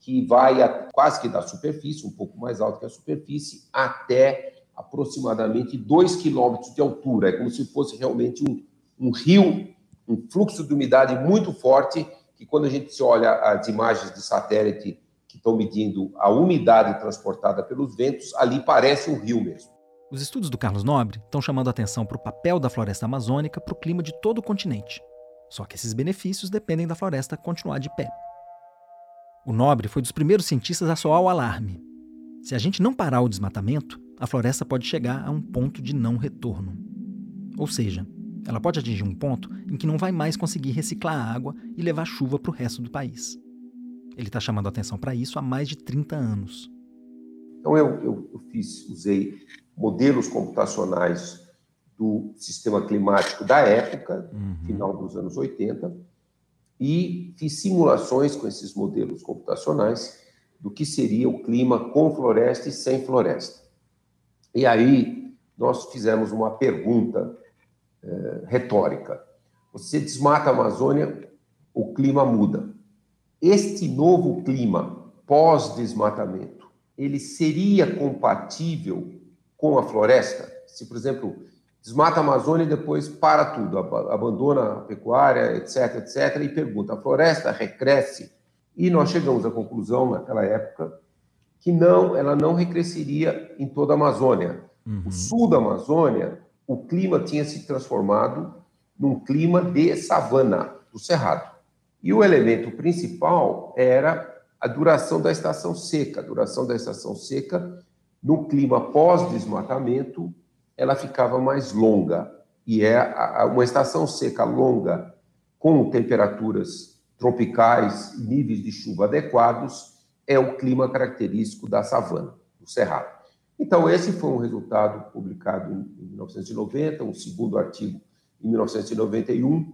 que vai quase que da superfície, um pouco mais alto que a superfície, até aproximadamente 2 quilômetros de altura. É como se fosse realmente um rio, um fluxo de umidade muito forte, que quando a gente se olha as imagens de satélite que estão medindo a umidade transportada pelos ventos, ali parece um rio mesmo. Os estudos do Carlos Nobre estão chamando a atenção para o papel da floresta amazônica para o clima de todo o continente. Só que esses benefícios dependem da floresta continuar de pé. O Nobre foi dos primeiros cientistas a soar o alarme. Se a gente não parar o desmatamento, a floresta pode chegar a um ponto de não retorno. Ou seja, ela pode atingir um ponto em que não vai mais conseguir reciclar a água e levar chuva para o resto do país. Ele está chamando a atenção para isso há mais de 30 anos. Então eu usei modelos computacionais do sistema climático da época, final dos anos 80, e fiz simulações com esses modelos computacionais do que seria o clima com floresta e sem floresta. E aí nós fizemos uma pergunta retórica. Você desmata a Amazônia, o clima muda. Este novo clima pós-desmatamento, ele seria compatível com a floresta? Se, por exemplo, desmata a Amazônia e depois para tudo, abandona a pecuária, etc., etc., e pergunta, a floresta recresce? E nós chegamos à conclusão, naquela época, que não, ela não recresceria em toda a Amazônia. O sul da Amazônia, o clima tinha se transformado num clima de savana, do Cerrado. E o elemento principal era a duração da estação seca. A duração da estação seca, no clima pós-desmatamento, ela ficava mais longa. E é uma estação seca longa com temperaturas tropicais e níveis de chuva adequados é o clima característico da savana, do Cerrado. Então, esse foi um resultado publicado em 1990, um segundo artigo em 1991,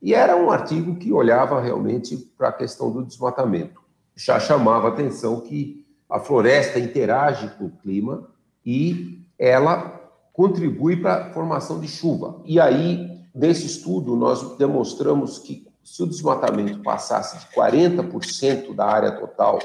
e era um artigo que olhava realmente para a questão do desmatamento. Já chamava a atenção que a floresta interage com o clima e ela contribui para a formação de chuva. E aí, nesse estudo, nós demonstramos que se o desmatamento passasse de 40% da área total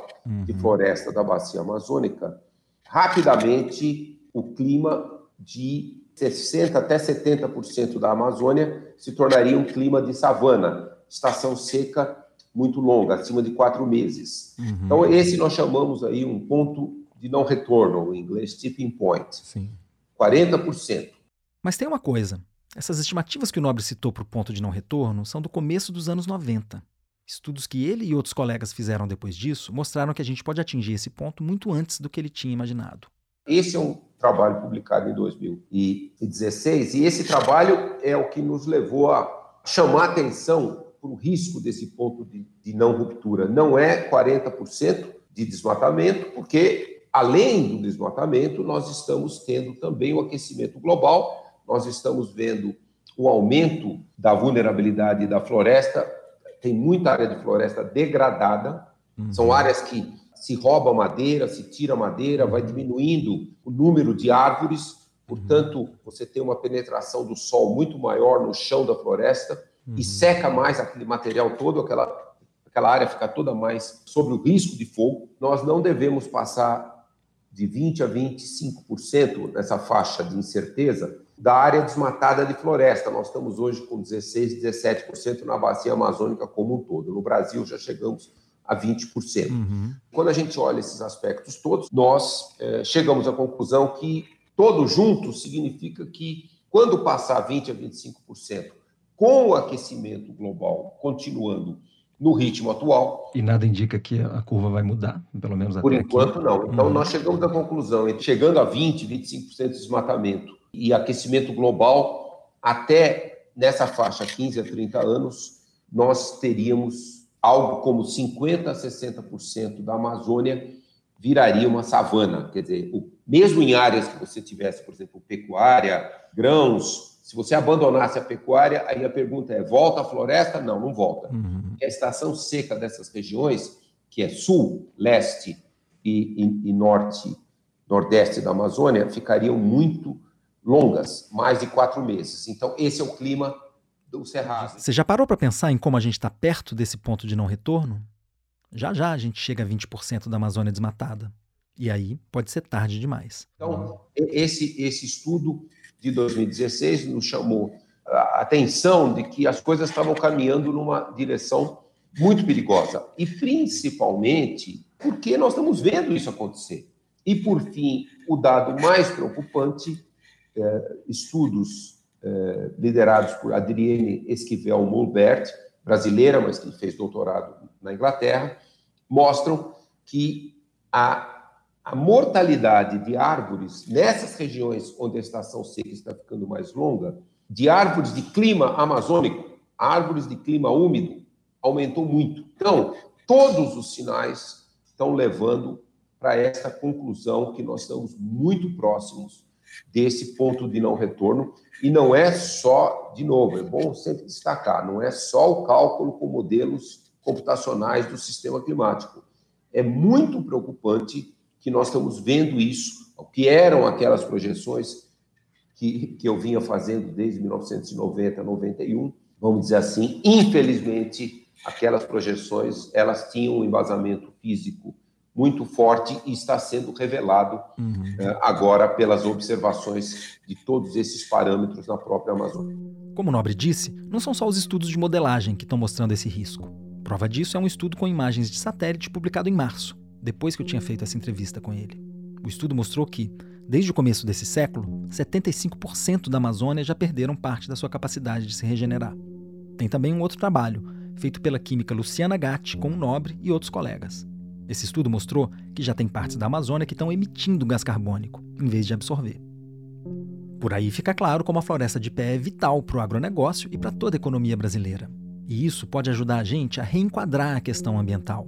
de floresta da bacia amazônica, rapidamente o clima de 60% até 70% da Amazônia se tornaria um clima de savana, estação seca muito longa, acima de 4 meses. Então, esse nós chamamos aí um ponto de não retorno, em inglês, tipping point. Sim. 40%. Mas tem uma coisa. Essas estimativas que o Nobre citou para o ponto de não retorno são do começo dos anos 90. Estudos que ele e outros colegas fizeram depois disso mostraram que a gente pode atingir esse ponto muito antes do que ele tinha imaginado. Esse é um trabalho publicado em 2016, e esse trabalho é o que nos levou a chamar atenção para o risco desse ponto de não ruptura. Não é 40% de desmatamento, porque, além do desmatamento, nós estamos tendo também o aquecimento global, nós estamos vendo o aumento da vulnerabilidade da floresta, tem muita área de floresta degradada, são áreas que se rouba madeira, se tira madeira, vai diminuindo o número de árvores, portanto, você tem uma penetração do sol muito maior no chão da floresta e seca mais aquele material todo, aquela área fica toda mais sob o risco de fogo. Nós não devemos passar de 20% a 25% nessa faixa de incerteza da área desmatada de floresta. Nós estamos hoje com 16%, 17% na bacia amazônica como um todo. No Brasil já chegamos a 20%. Quando a gente olha esses aspectos todos, nós chegamos à conclusão que todo junto significa que, quando passar 20% a 25%, com o aquecimento global continuando no ritmo atual... E nada indica que a curva vai mudar, pelo menos até por enquanto, aqui. Não. Então, nós chegamos à conclusão, chegando a 20%, 25% de desmatamento e aquecimento global, até nessa faixa 15 a 30 anos, nós teríamos... algo como 50% a 60% da Amazônia viraria uma savana. Quer dizer, mesmo em áreas que você tivesse, por exemplo, pecuária, grãos, se você abandonasse a pecuária, aí a pergunta é, volta à floresta? Não, não volta. Porque a estação seca dessas regiões, que é sul, leste e norte, nordeste da Amazônia, ficariam muito longas, mais de 4 meses. Então, esse é o clima... Você já parou para pensar em como a gente está perto desse ponto de não retorno? Já a gente chega a 20% da Amazônia desmatada. E aí pode ser tarde demais. Então, esse estudo de 2016 nos chamou a atenção de que as coisas estavam caminhando numa direção muito perigosa. E, principalmente, porque nós estamos vendo isso acontecer. E, por fim, o dado mais preocupante, estudos liderados por Adriana Ramos, brasileira, mas que fez doutorado na Inglaterra, mostram que a a mortalidade de árvores nessas regiões onde a estação seca está ficando mais longa, de árvores de clima amazônico, árvores de clima úmido, aumentou muito. Então, todos os sinais estão levando para essa conclusão que nós estamos muito próximos desse ponto de não retorno, e não é só, de novo, é bom sempre destacar, não é só o cálculo com modelos computacionais do sistema climático. É muito preocupante que nós estamos vendo isso, o que eram aquelas projeções que eu vinha fazendo desde 1990, 91, vamos dizer assim, infelizmente, aquelas projeções, elas tinham um embasamento físico muito forte e está sendo revelado agora pelas observações de todos esses parâmetros na própria Amazônia. Como o Nobre disse, não são só os estudos de modelagem que estão mostrando esse risco. Prova disso é um estudo com imagens de satélite publicado em março, depois que eu tinha feito essa entrevista com ele. O estudo mostrou que, desde o começo desse século, 75% da Amazônia já perderam parte da sua capacidade de se regenerar. Tem também um outro trabalho, feito pela química Luciana Gatti com o Nobre e outros colegas. Esse estudo mostrou que já tem partes da Amazônia que estão emitindo gás carbônico, em vez de absorver. Por aí fica claro como a floresta de pé é vital para o agronegócio e para toda a economia brasileira. E isso pode ajudar a gente a reenquadrar a questão ambiental.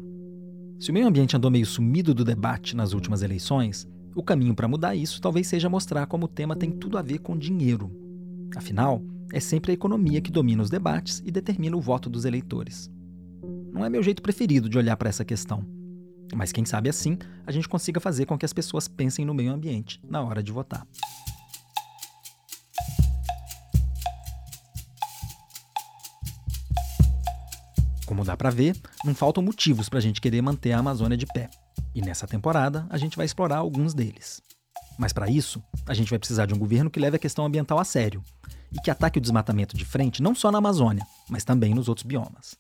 Se o meio ambiente andou meio sumido do debate nas últimas eleições, o caminho para mudar isso talvez seja mostrar como o tema tem tudo a ver com dinheiro. Afinal, é sempre a economia que domina os debates e determina o voto dos eleitores. Não é meu jeito preferido de olhar para essa questão. Mas quem sabe assim, a gente consiga fazer com que as pessoas pensem no meio ambiente na hora de votar. Como dá pra ver, não faltam motivos pra gente querer manter a Amazônia de pé. E nessa temporada, a gente vai explorar alguns deles. Mas para isso, a gente vai precisar de um governo que leve a questão ambiental a sério e que ataque o desmatamento de frente não só na Amazônia, mas também nos outros biomas.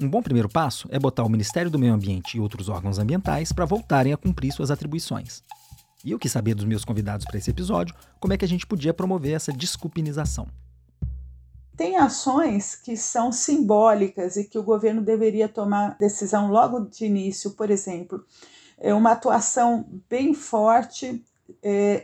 Um bom primeiro passo é botar o Ministério do Meio Ambiente e outros órgãos ambientais para voltarem a cumprir suas atribuições. E eu quis saber dos meus convidados para esse episódio como é que a gente podia promover essa desculpinização. Tem ações que são simbólicas e que o governo deveria tomar decisão logo de início. Por exemplo, é uma atuação bem forte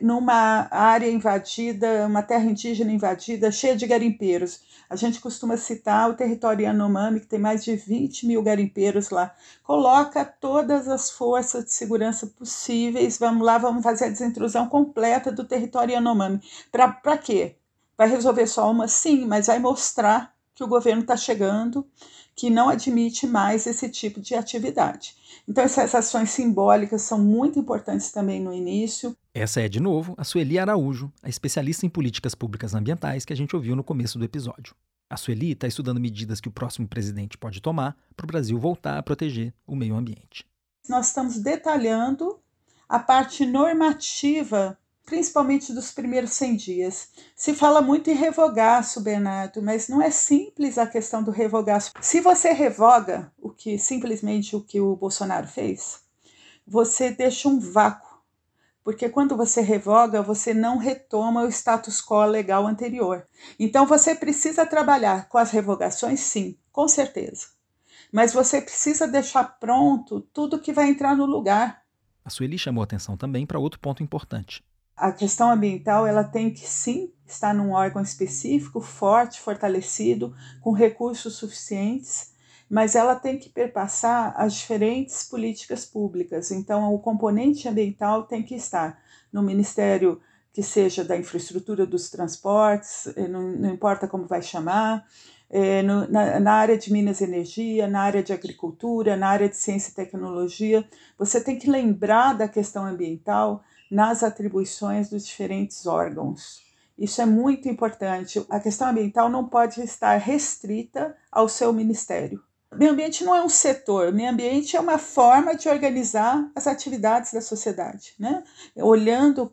numa área invadida, uma terra indígena invadida, cheia de garimpeiros. A gente costuma citar o território Yanomami, que tem mais de 20 mil garimpeiros lá. Coloca todas as forças de segurança possíveis, vamos lá, vamos fazer a desintrusão completa do território Yanomami. Para quê? Vai resolver só uma? Sim, mas vai mostrar que o governo está chegando, que não admite mais esse tipo de atividade. Então essas ações simbólicas são muito importantes também no início. Essa é, de novo, a Suely Araújo, a especialista em políticas públicas ambientais que a gente ouviu no começo do episódio. A Suely está estudando medidas que o próximo presidente pode tomar para o Brasil voltar a proteger o meio ambiente. Nós estamos detalhando a parte normativa, principalmente dos primeiros 100 dias. Se fala muito em revogaço, Bernardo, mas não é simples a questão do revogaço. Se você revoga simplesmente o que o Bolsonaro fez, você deixa um vácuo. Porque quando você revoga, você não retoma o status quo legal anterior. Então, você precisa trabalhar com as revogações, sim, com certeza. Mas você precisa deixar pronto tudo que vai entrar no lugar. A Suely chamou atenção também para outro ponto importante. A questão ambiental, ela tem que, sim, estar num órgão específico, forte, fortalecido, com recursos suficientes. Mas ela tem que perpassar as diferentes políticas públicas. Então, o componente ambiental tem que estar no Ministério que seja da Infraestrutura dos Transportes, não importa como vai chamar, na área de Minas e Energia, na área de Agricultura, na área de Ciência e Tecnologia. Você tem que lembrar da questão ambiental nas atribuições dos diferentes órgãos. Isso é muito importante. A questão ambiental não pode estar restrita ao seu ministério. Meio ambiente não é um setor, meio ambiente é uma forma de organizar as atividades da sociedade, né? Olhando,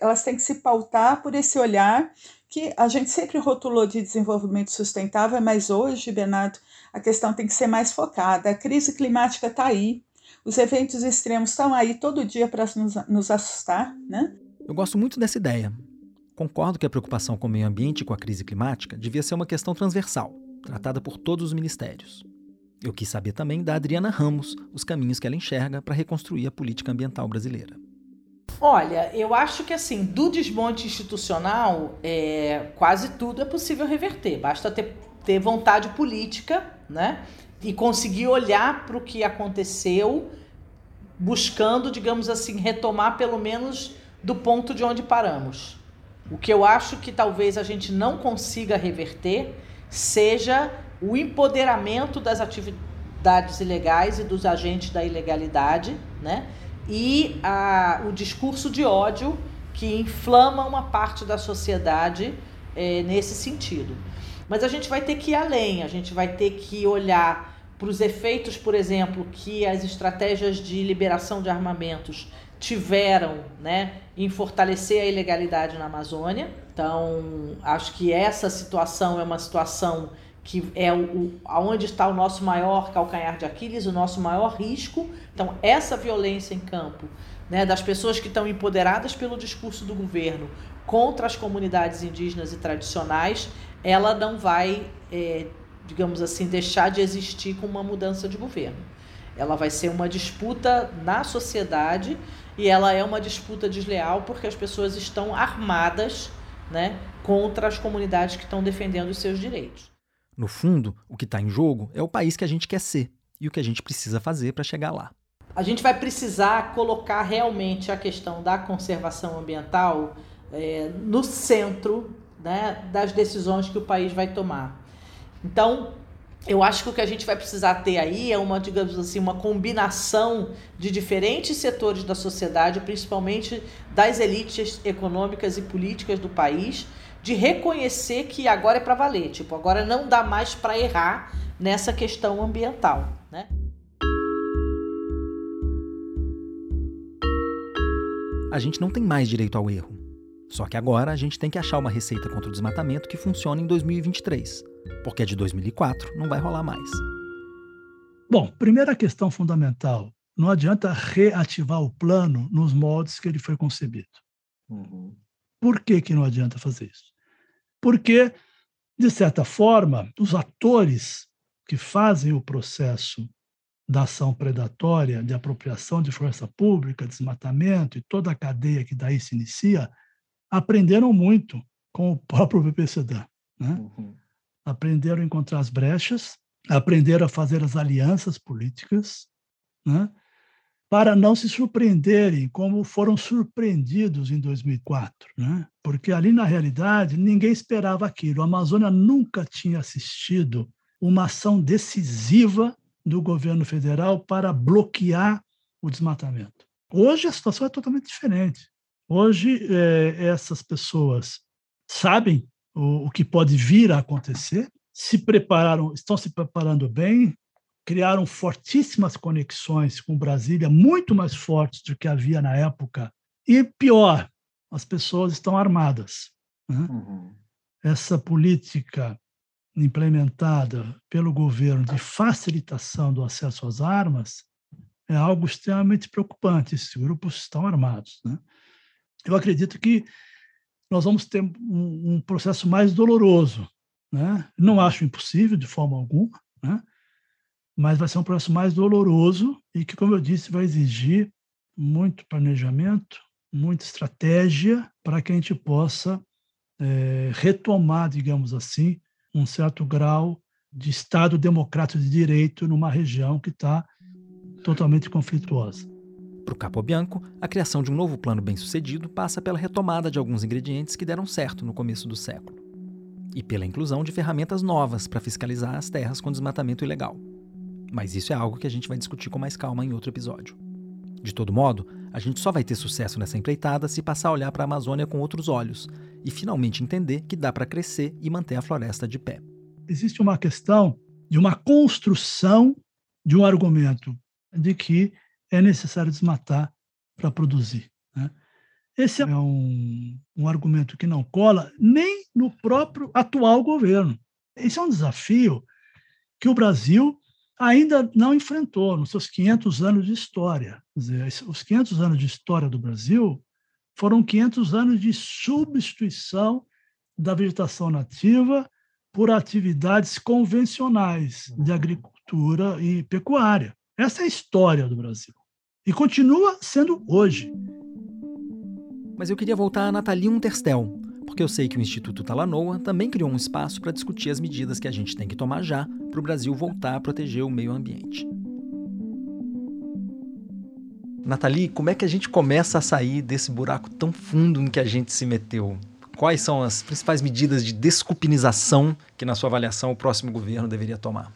elas têm que se pautar por esse olhar que a gente sempre rotulou de desenvolvimento sustentável, mas hoje, Bernardo, a questão tem que ser mais focada. A crise climática está aí, os eventos extremos estão aí todo dia para nos assustar, né? Eu gosto muito dessa ideia. Concordo que a preocupação com o meio ambiente e com a crise climática devia ser uma questão transversal, tratada por todos os ministérios. Eu quis saber também da Adriana Ramos os caminhos que ela enxerga para reconstruir a política ambiental brasileira. Olha, eu acho que assim, do desmonte institucional, quase tudo é possível reverter. Basta ter vontade política, né? E conseguir olhar para o que aconteceu, buscando, digamos assim, retomar pelo menos do ponto de onde paramos. O que eu acho que talvez a gente não consiga reverter seja o empoderamento das atividades ilegais e dos agentes da ilegalidade, né? E o discurso de ódio que inflama uma parte da sociedade nesse sentido. Mas a gente vai ter que ir além, a gente vai ter que olhar para os efeitos, por exemplo, que as estratégias de liberação de armamentos tiveram, né, em fortalecer a ilegalidade na Amazônia. Então, acho que essa situação é uma situação que é onde está o nosso maior calcanhar de Aquiles, o nosso maior risco. Então, essa violência em campo, né, das pessoas que estão empoderadas pelo discurso do governo contra as comunidades indígenas e tradicionais, ela não vai, digamos assim, deixar de existir com uma mudança de governo. Ela vai ser uma disputa na sociedade e ela é uma disputa desleal porque as pessoas estão armadas, né, contra as comunidades que estão defendendo os seus direitos. No fundo, o que está em jogo é o país que a gente quer ser e o que a gente precisa fazer para chegar lá. A gente vai precisar colocar realmente a questão da conservação ambiental no centro, né, das decisões que o país vai tomar. Então, eu acho que o que a gente vai precisar ter aí é uma, digamos assim, uma combinação de diferentes setores da sociedade, principalmente das elites econômicas e políticas do país, de reconhecer que agora é para valer, agora não dá mais para errar nessa questão ambiental, né? A gente não tem mais direito ao erro. Só que agora a gente tem que achar uma receita contra o desmatamento que funcione em 2023, porque a de 2004 não vai rolar mais. Bom, primeira questão fundamental, não adianta reativar o plano nos moldes que ele foi concebido. Por que não adianta fazer isso? Porque, de certa forma, os atores que fazem o processo da ação predatória, de apropriação de força pública, desmatamento e toda a cadeia que daí se inicia, aprenderam muito com o próprio PPCD, né? Aprenderam a encontrar as brechas, aprenderam a fazer as alianças políticas, né? Para não se surpreenderem como foram surpreendidos em 2004, né? Porque ali, na realidade, ninguém esperava aquilo. A Amazônia nunca tinha assistido uma ação decisiva do governo federal para bloquear o desmatamento. Hoje a situação é totalmente diferente. Hoje essas pessoas sabem o que pode vir a acontecer, estão se preparando bem, criaram fortíssimas conexões com Brasília, muito mais fortes do que havia na época. E pior, as pessoas estão armadas, né? Essa política implementada pelo governo de facilitação do acesso às armas é algo extremamente preocupante. Esses grupos estão armados, né? Eu acredito que nós vamos ter um processo mais doloroso, né? Não acho impossível de forma alguma, né? Mas vai ser um processo mais doloroso e que, como eu disse, vai exigir muito planejamento, muita estratégia para que a gente possa retomar, digamos assim, um certo grau de Estado democrático de direito numa região que está totalmente conflituosa. Para o Capobianco, a criação de um novo plano bem-sucedido passa pela retomada de alguns ingredientes que deram certo no começo do século e pela inclusão de ferramentas novas para fiscalizar as terras com desmatamento ilegal. Mas isso é algo que a gente vai discutir com mais calma em outro episódio. De todo modo, a gente só vai ter sucesso nessa empreitada se passar a olhar para a Amazônia com outros olhos e finalmente entender que dá para crescer e manter a floresta de pé. Existe uma questão de uma construção de um argumento de que é necessário desmatar para produzir, né? Esse é um argumento que não cola nem no próprio atual governo. Esse é um desafio que o Brasil ainda não enfrentou nos seus 500 anos de história. Quer dizer, os 500 anos de história do Brasil foram 500 anos de substituição da vegetação nativa por atividades convencionais de agricultura, agricultura e pecuária. Essa é a história do Brasil. E continua sendo hoje. Mas eu queria voltar à Nathalie Unterstell, porque eu sei que o Instituto Talanoa também criou um espaço para discutir as medidas que a gente tem que tomar já para o Brasil voltar a proteger o meio ambiente. Nathalie, como é que a gente começa a sair desse buraco tão fundo em que a gente se meteu? Quais são as principais medidas de desculpinização que, na sua avaliação, o próximo governo deveria tomar?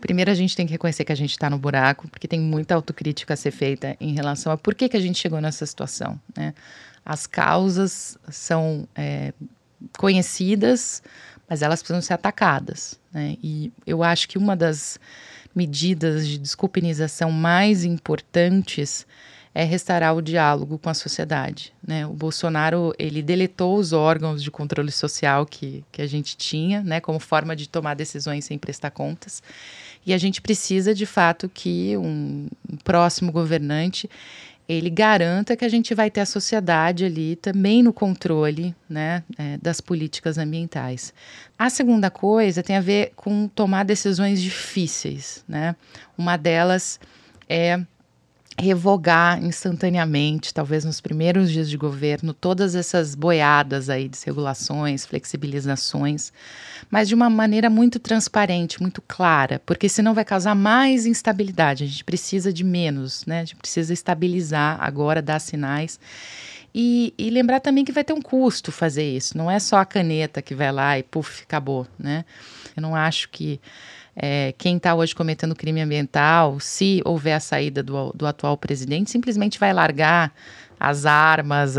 Primeiro, a gente tem que reconhecer que a gente está no buraco, porque tem muita autocrítica a ser feita em relação a por que, que a gente chegou nessa situação, né? As causas são conhecidas, mas elas precisam ser atacadas, né? E eu acho que uma das medidas de desculpinização mais importantes é restaurar o diálogo com a sociedade, né? O Bolsonaro, ele deletou os órgãos de controle social que a gente tinha, né, como forma de tomar decisões sem prestar contas. E a gente precisa, de fato, que um próximo governante, ele garanta que a gente vai ter a sociedade ali também no controle, né, das políticas ambientais. A segunda coisa tem a ver com tomar decisões difíceis, né? Uma delas é revogar instantaneamente, talvez nos primeiros dias de governo, todas essas boiadas aí, desregulações, flexibilizações, mas de uma maneira muito transparente, muito clara, porque senão vai causar mais instabilidade. A gente precisa de menos, né? A gente precisa estabilizar agora, dar sinais. E lembrar também que vai ter um custo fazer isso, não é só a caneta que vai lá e puf, acabou, né? Eu não acho que quem está hoje cometendo crime ambiental, se houver a saída do atual presidente, simplesmente vai largar as armas,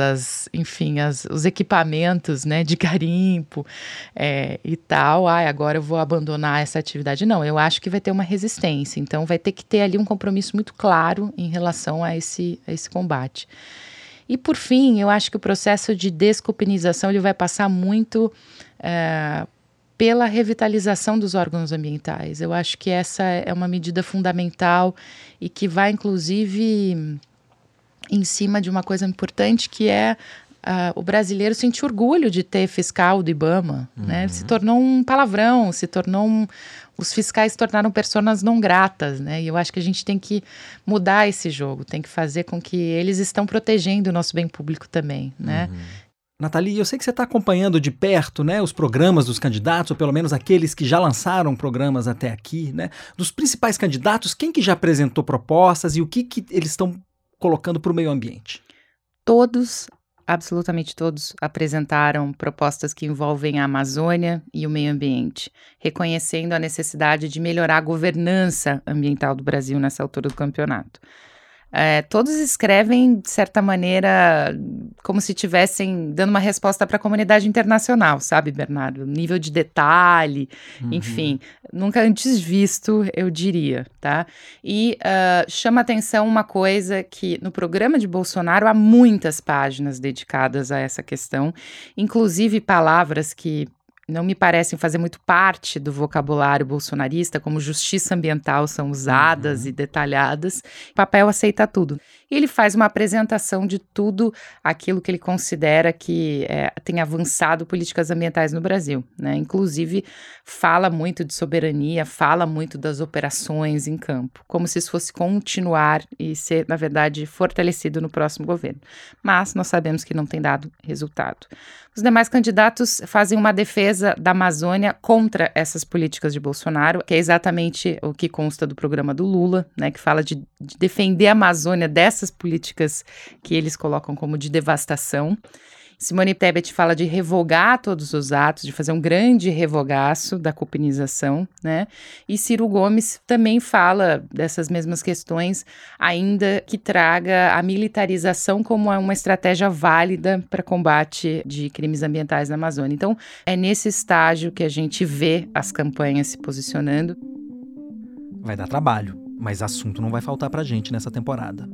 os equipamentos, né, de garimpo e tal. Ai, agora eu vou abandonar essa atividade. Não, eu acho que vai ter uma resistência, então vai ter que ter ali um compromisso muito claro em relação a esse combate. E, por fim, eu acho que o processo de desculpinização ele vai passar muito pela revitalização dos órgãos ambientais. Eu acho que essa é uma medida fundamental e que vai, inclusive, em cima de uma coisa importante que é o brasileiro sentir orgulho de ter fiscal do Ibama, uhum, né? Se tornou um palavrão, os fiscais se tornaram pessoas não gratas, né? E eu acho que a gente tem que mudar esse jogo, tem que fazer com que eles estão protegendo o nosso bem público também, né? Uhum. Nathalie, eu sei que você está acompanhando de perto, né, os programas dos candidatos, ou pelo menos aqueles que já lançaram programas até aqui, né? Dos principais candidatos, quem que já apresentou propostas e o que eles estão colocando para o meio ambiente? Todos, absolutamente todos, apresentaram propostas que envolvem a Amazônia e o meio ambiente, reconhecendo a necessidade de melhorar a governança ambiental do Brasil nessa altura do campeonato. Todos escrevem, de certa maneira, como se estivessem dando uma resposta para a comunidade internacional, sabe, Bernardo? Nível de detalhe, uhum, enfim, nunca antes visto, eu diria, tá? E chama atenção uma coisa que no programa de Bolsonaro há muitas páginas dedicadas a essa questão, inclusive palavras que não me parecem fazer muito parte do vocabulário bolsonarista, como justiça ambiental são usadas, uhum, e detalhadas. O papel aceita tudo. E ele faz uma apresentação de tudo aquilo que ele considera que tem avançado políticas ambientais no Brasil, né? Inclusive, fala muito de soberania, fala muito das operações em campo, como se isso fosse continuar e ser, na verdade, fortalecido no próximo governo. Mas nós sabemos que não tem dado resultado. Os demais candidatos fazem uma defesa da Amazônia contra essas políticas de Bolsonaro, que é exatamente o que consta do programa do Lula, né, que fala de defender a Amazônia dessas políticas que eles colocam como de devastação. Simone Tebet fala de revogar todos os atos, de fazer um grande revogaço da culpinização, né? E Ciro Gomes também fala dessas mesmas questões, ainda que traga a militarização como uma estratégia válida para combate de crimes ambientais na Amazônia. Então, é nesse estágio que a gente vê as campanhas se posicionando. Vai dar trabalho, mas assunto não vai faltar pra gente nessa temporada.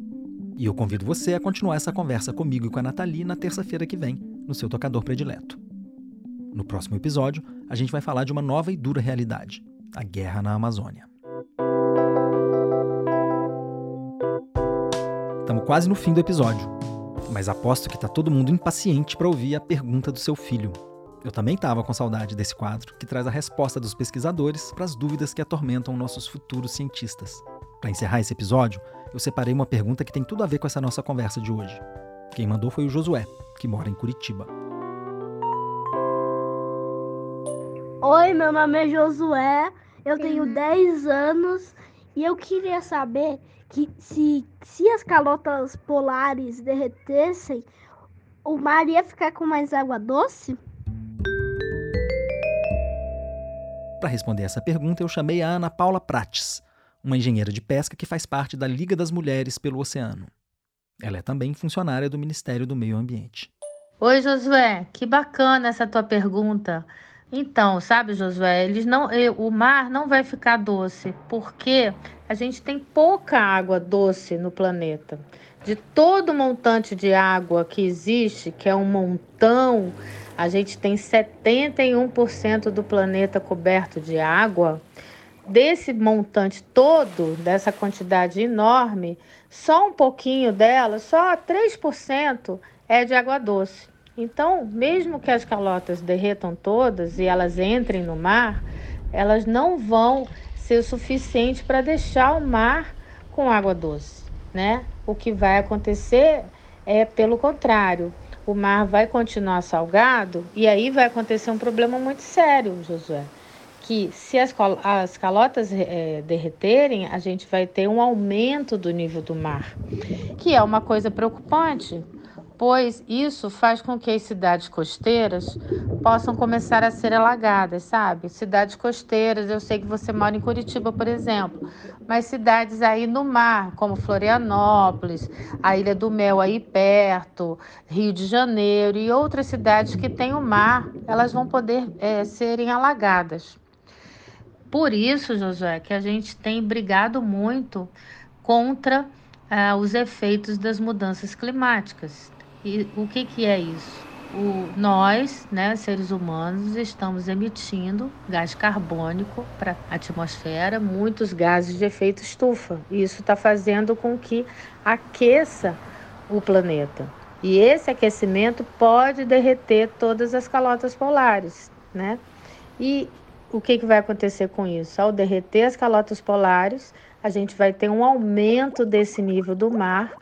E eu convido você a continuar essa conversa comigo e com a Nathalie na terça-feira que vem, no seu tocador predileto. No próximo episódio, a gente vai falar de uma nova e dura realidade: a guerra na Amazônia. Estamos quase no fim do episódio, mas aposto que está todo mundo impaciente para ouvir a pergunta do seu filho. Eu também estava com saudade desse quadro, que traz a resposta dos pesquisadores para as dúvidas que atormentam nossos futuros cientistas. Para encerrar esse episódio, eu separei uma pergunta que tem tudo a ver com essa nossa conversa de hoje. Quem mandou foi o Josué, que mora em Curitiba. Oi, meu nome é Josué, eu tenho 10 anos e eu queria saber que se as calotas polares derretessem, o mar ia ficar com mais água doce? Para responder essa pergunta, eu chamei a Ana Paula Prates, uma engenheira de pesca que faz parte da Liga das Mulheres pelo Oceano. Ela é também funcionária do Ministério do Meio Ambiente. Oi, Josué, que bacana essa tua pergunta. Então, sabe, Josué, o mar não vai ficar doce, porque a gente tem pouca água doce no planeta. De todo o montante de água que existe, que é um montão, a gente tem 71% do planeta coberto de água. Desse montante todo, dessa quantidade enorme, só um pouquinho dela, só 3% é de água doce. Então, mesmo que as calotas derretam todas e elas entrem no mar, elas não vão ser o suficiente para deixar o mar com água doce, né? O que vai acontecer é pelo contrário. O mar vai continuar salgado e aí vai acontecer um problema muito sério, Josué. Que se as calotas derreterem, a gente vai ter um aumento do nível do mar, que é uma coisa preocupante, pois isso faz com que as cidades costeiras possam começar a ser alagadas, sabe? Cidades costeiras, eu sei que você mora em Curitiba, por exemplo, mas cidades aí no mar, como Florianópolis, a Ilha do Mel aí perto, Rio de Janeiro e outras cidades que têm o mar, elas vão poder serem alagadas. Por isso, Josué, que a gente tem brigado muito contra os efeitos das mudanças climáticas. E o que é isso? Nós, né, seres humanos, estamos emitindo gás carbônico para a atmosfera, muitos gases de efeito estufa. E isso está fazendo com que aqueça o planeta. E esse aquecimento pode derreter todas as calotas polares, né? E o que vai acontecer com isso? Ao derreter as calotas polares, a gente vai ter um aumento desse nível do mar,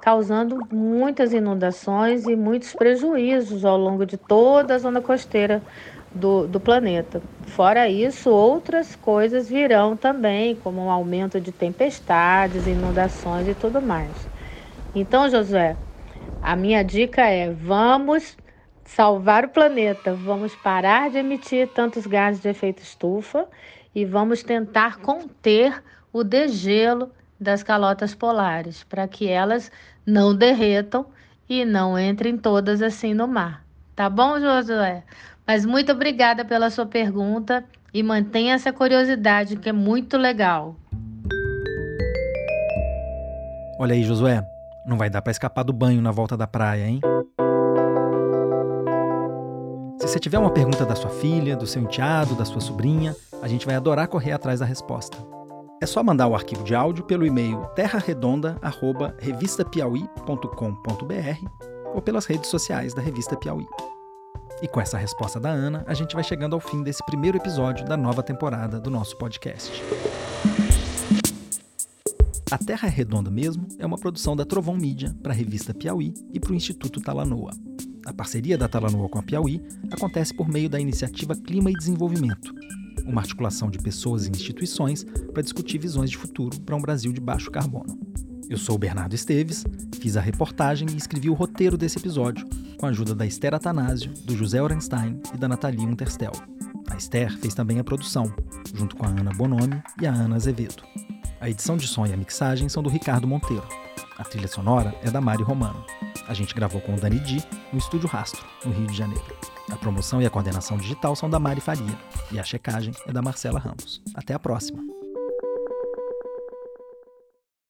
causando muitas inundações e muitos prejuízos ao longo de toda a zona costeira do planeta. Fora isso, outras coisas virão também, como um aumento de tempestades, inundações e tudo mais. Então, Josué, a minha dica é: vamos salvar o planeta, vamos parar de emitir tantos gases de efeito estufa e vamos tentar conter o degelo das calotas polares, para que elas não derretam e não entrem todas assim no mar. Tá bom, Josué? Mas muito obrigada pela sua pergunta e mantenha essa curiosidade, que é muito legal. Olha aí, Josué, não vai dar para escapar do banho na volta da praia, hein? Se você tiver uma pergunta da sua filha, do seu enteado, da sua sobrinha, a gente vai adorar correr atrás da resposta. É só mandar o arquivo de áudio pelo e-mail terraredonda@revistapiauí.com.br ou pelas redes sociais da Revista Piauí. E com essa resposta da Ana, a gente vai chegando ao fim desse primeiro episódio da nova temporada do nosso podcast. A Terra Redonda Mesmo é uma produção da Trovão Mídia para a Revista Piauí e para o Instituto Talanoa. A parceria da Talanoa com a Piauí acontece por meio da iniciativa Clima e Desenvolvimento, uma articulação de pessoas e instituições para discutir visões de futuro para um Brasil de baixo carbono. Eu sou o Bernardo Esteves, fiz a reportagem e escrevi o roteiro desse episódio com a ajuda da Esther Atanásio, do José Orenstein e da Nathalie Unterstell. A Esther fez também a produção, junto com a Ana Bonomi e a Ana Azevedo. A edição de som e a mixagem são do Ricardo Monteiro. A trilha sonora é da Mari Romano. A gente gravou com o Dani Di no Estúdio Rastro, no Rio de Janeiro. A promoção e a coordenação digital são da Mari Faria e a checagem é da Marcela Ramos. Até a próxima!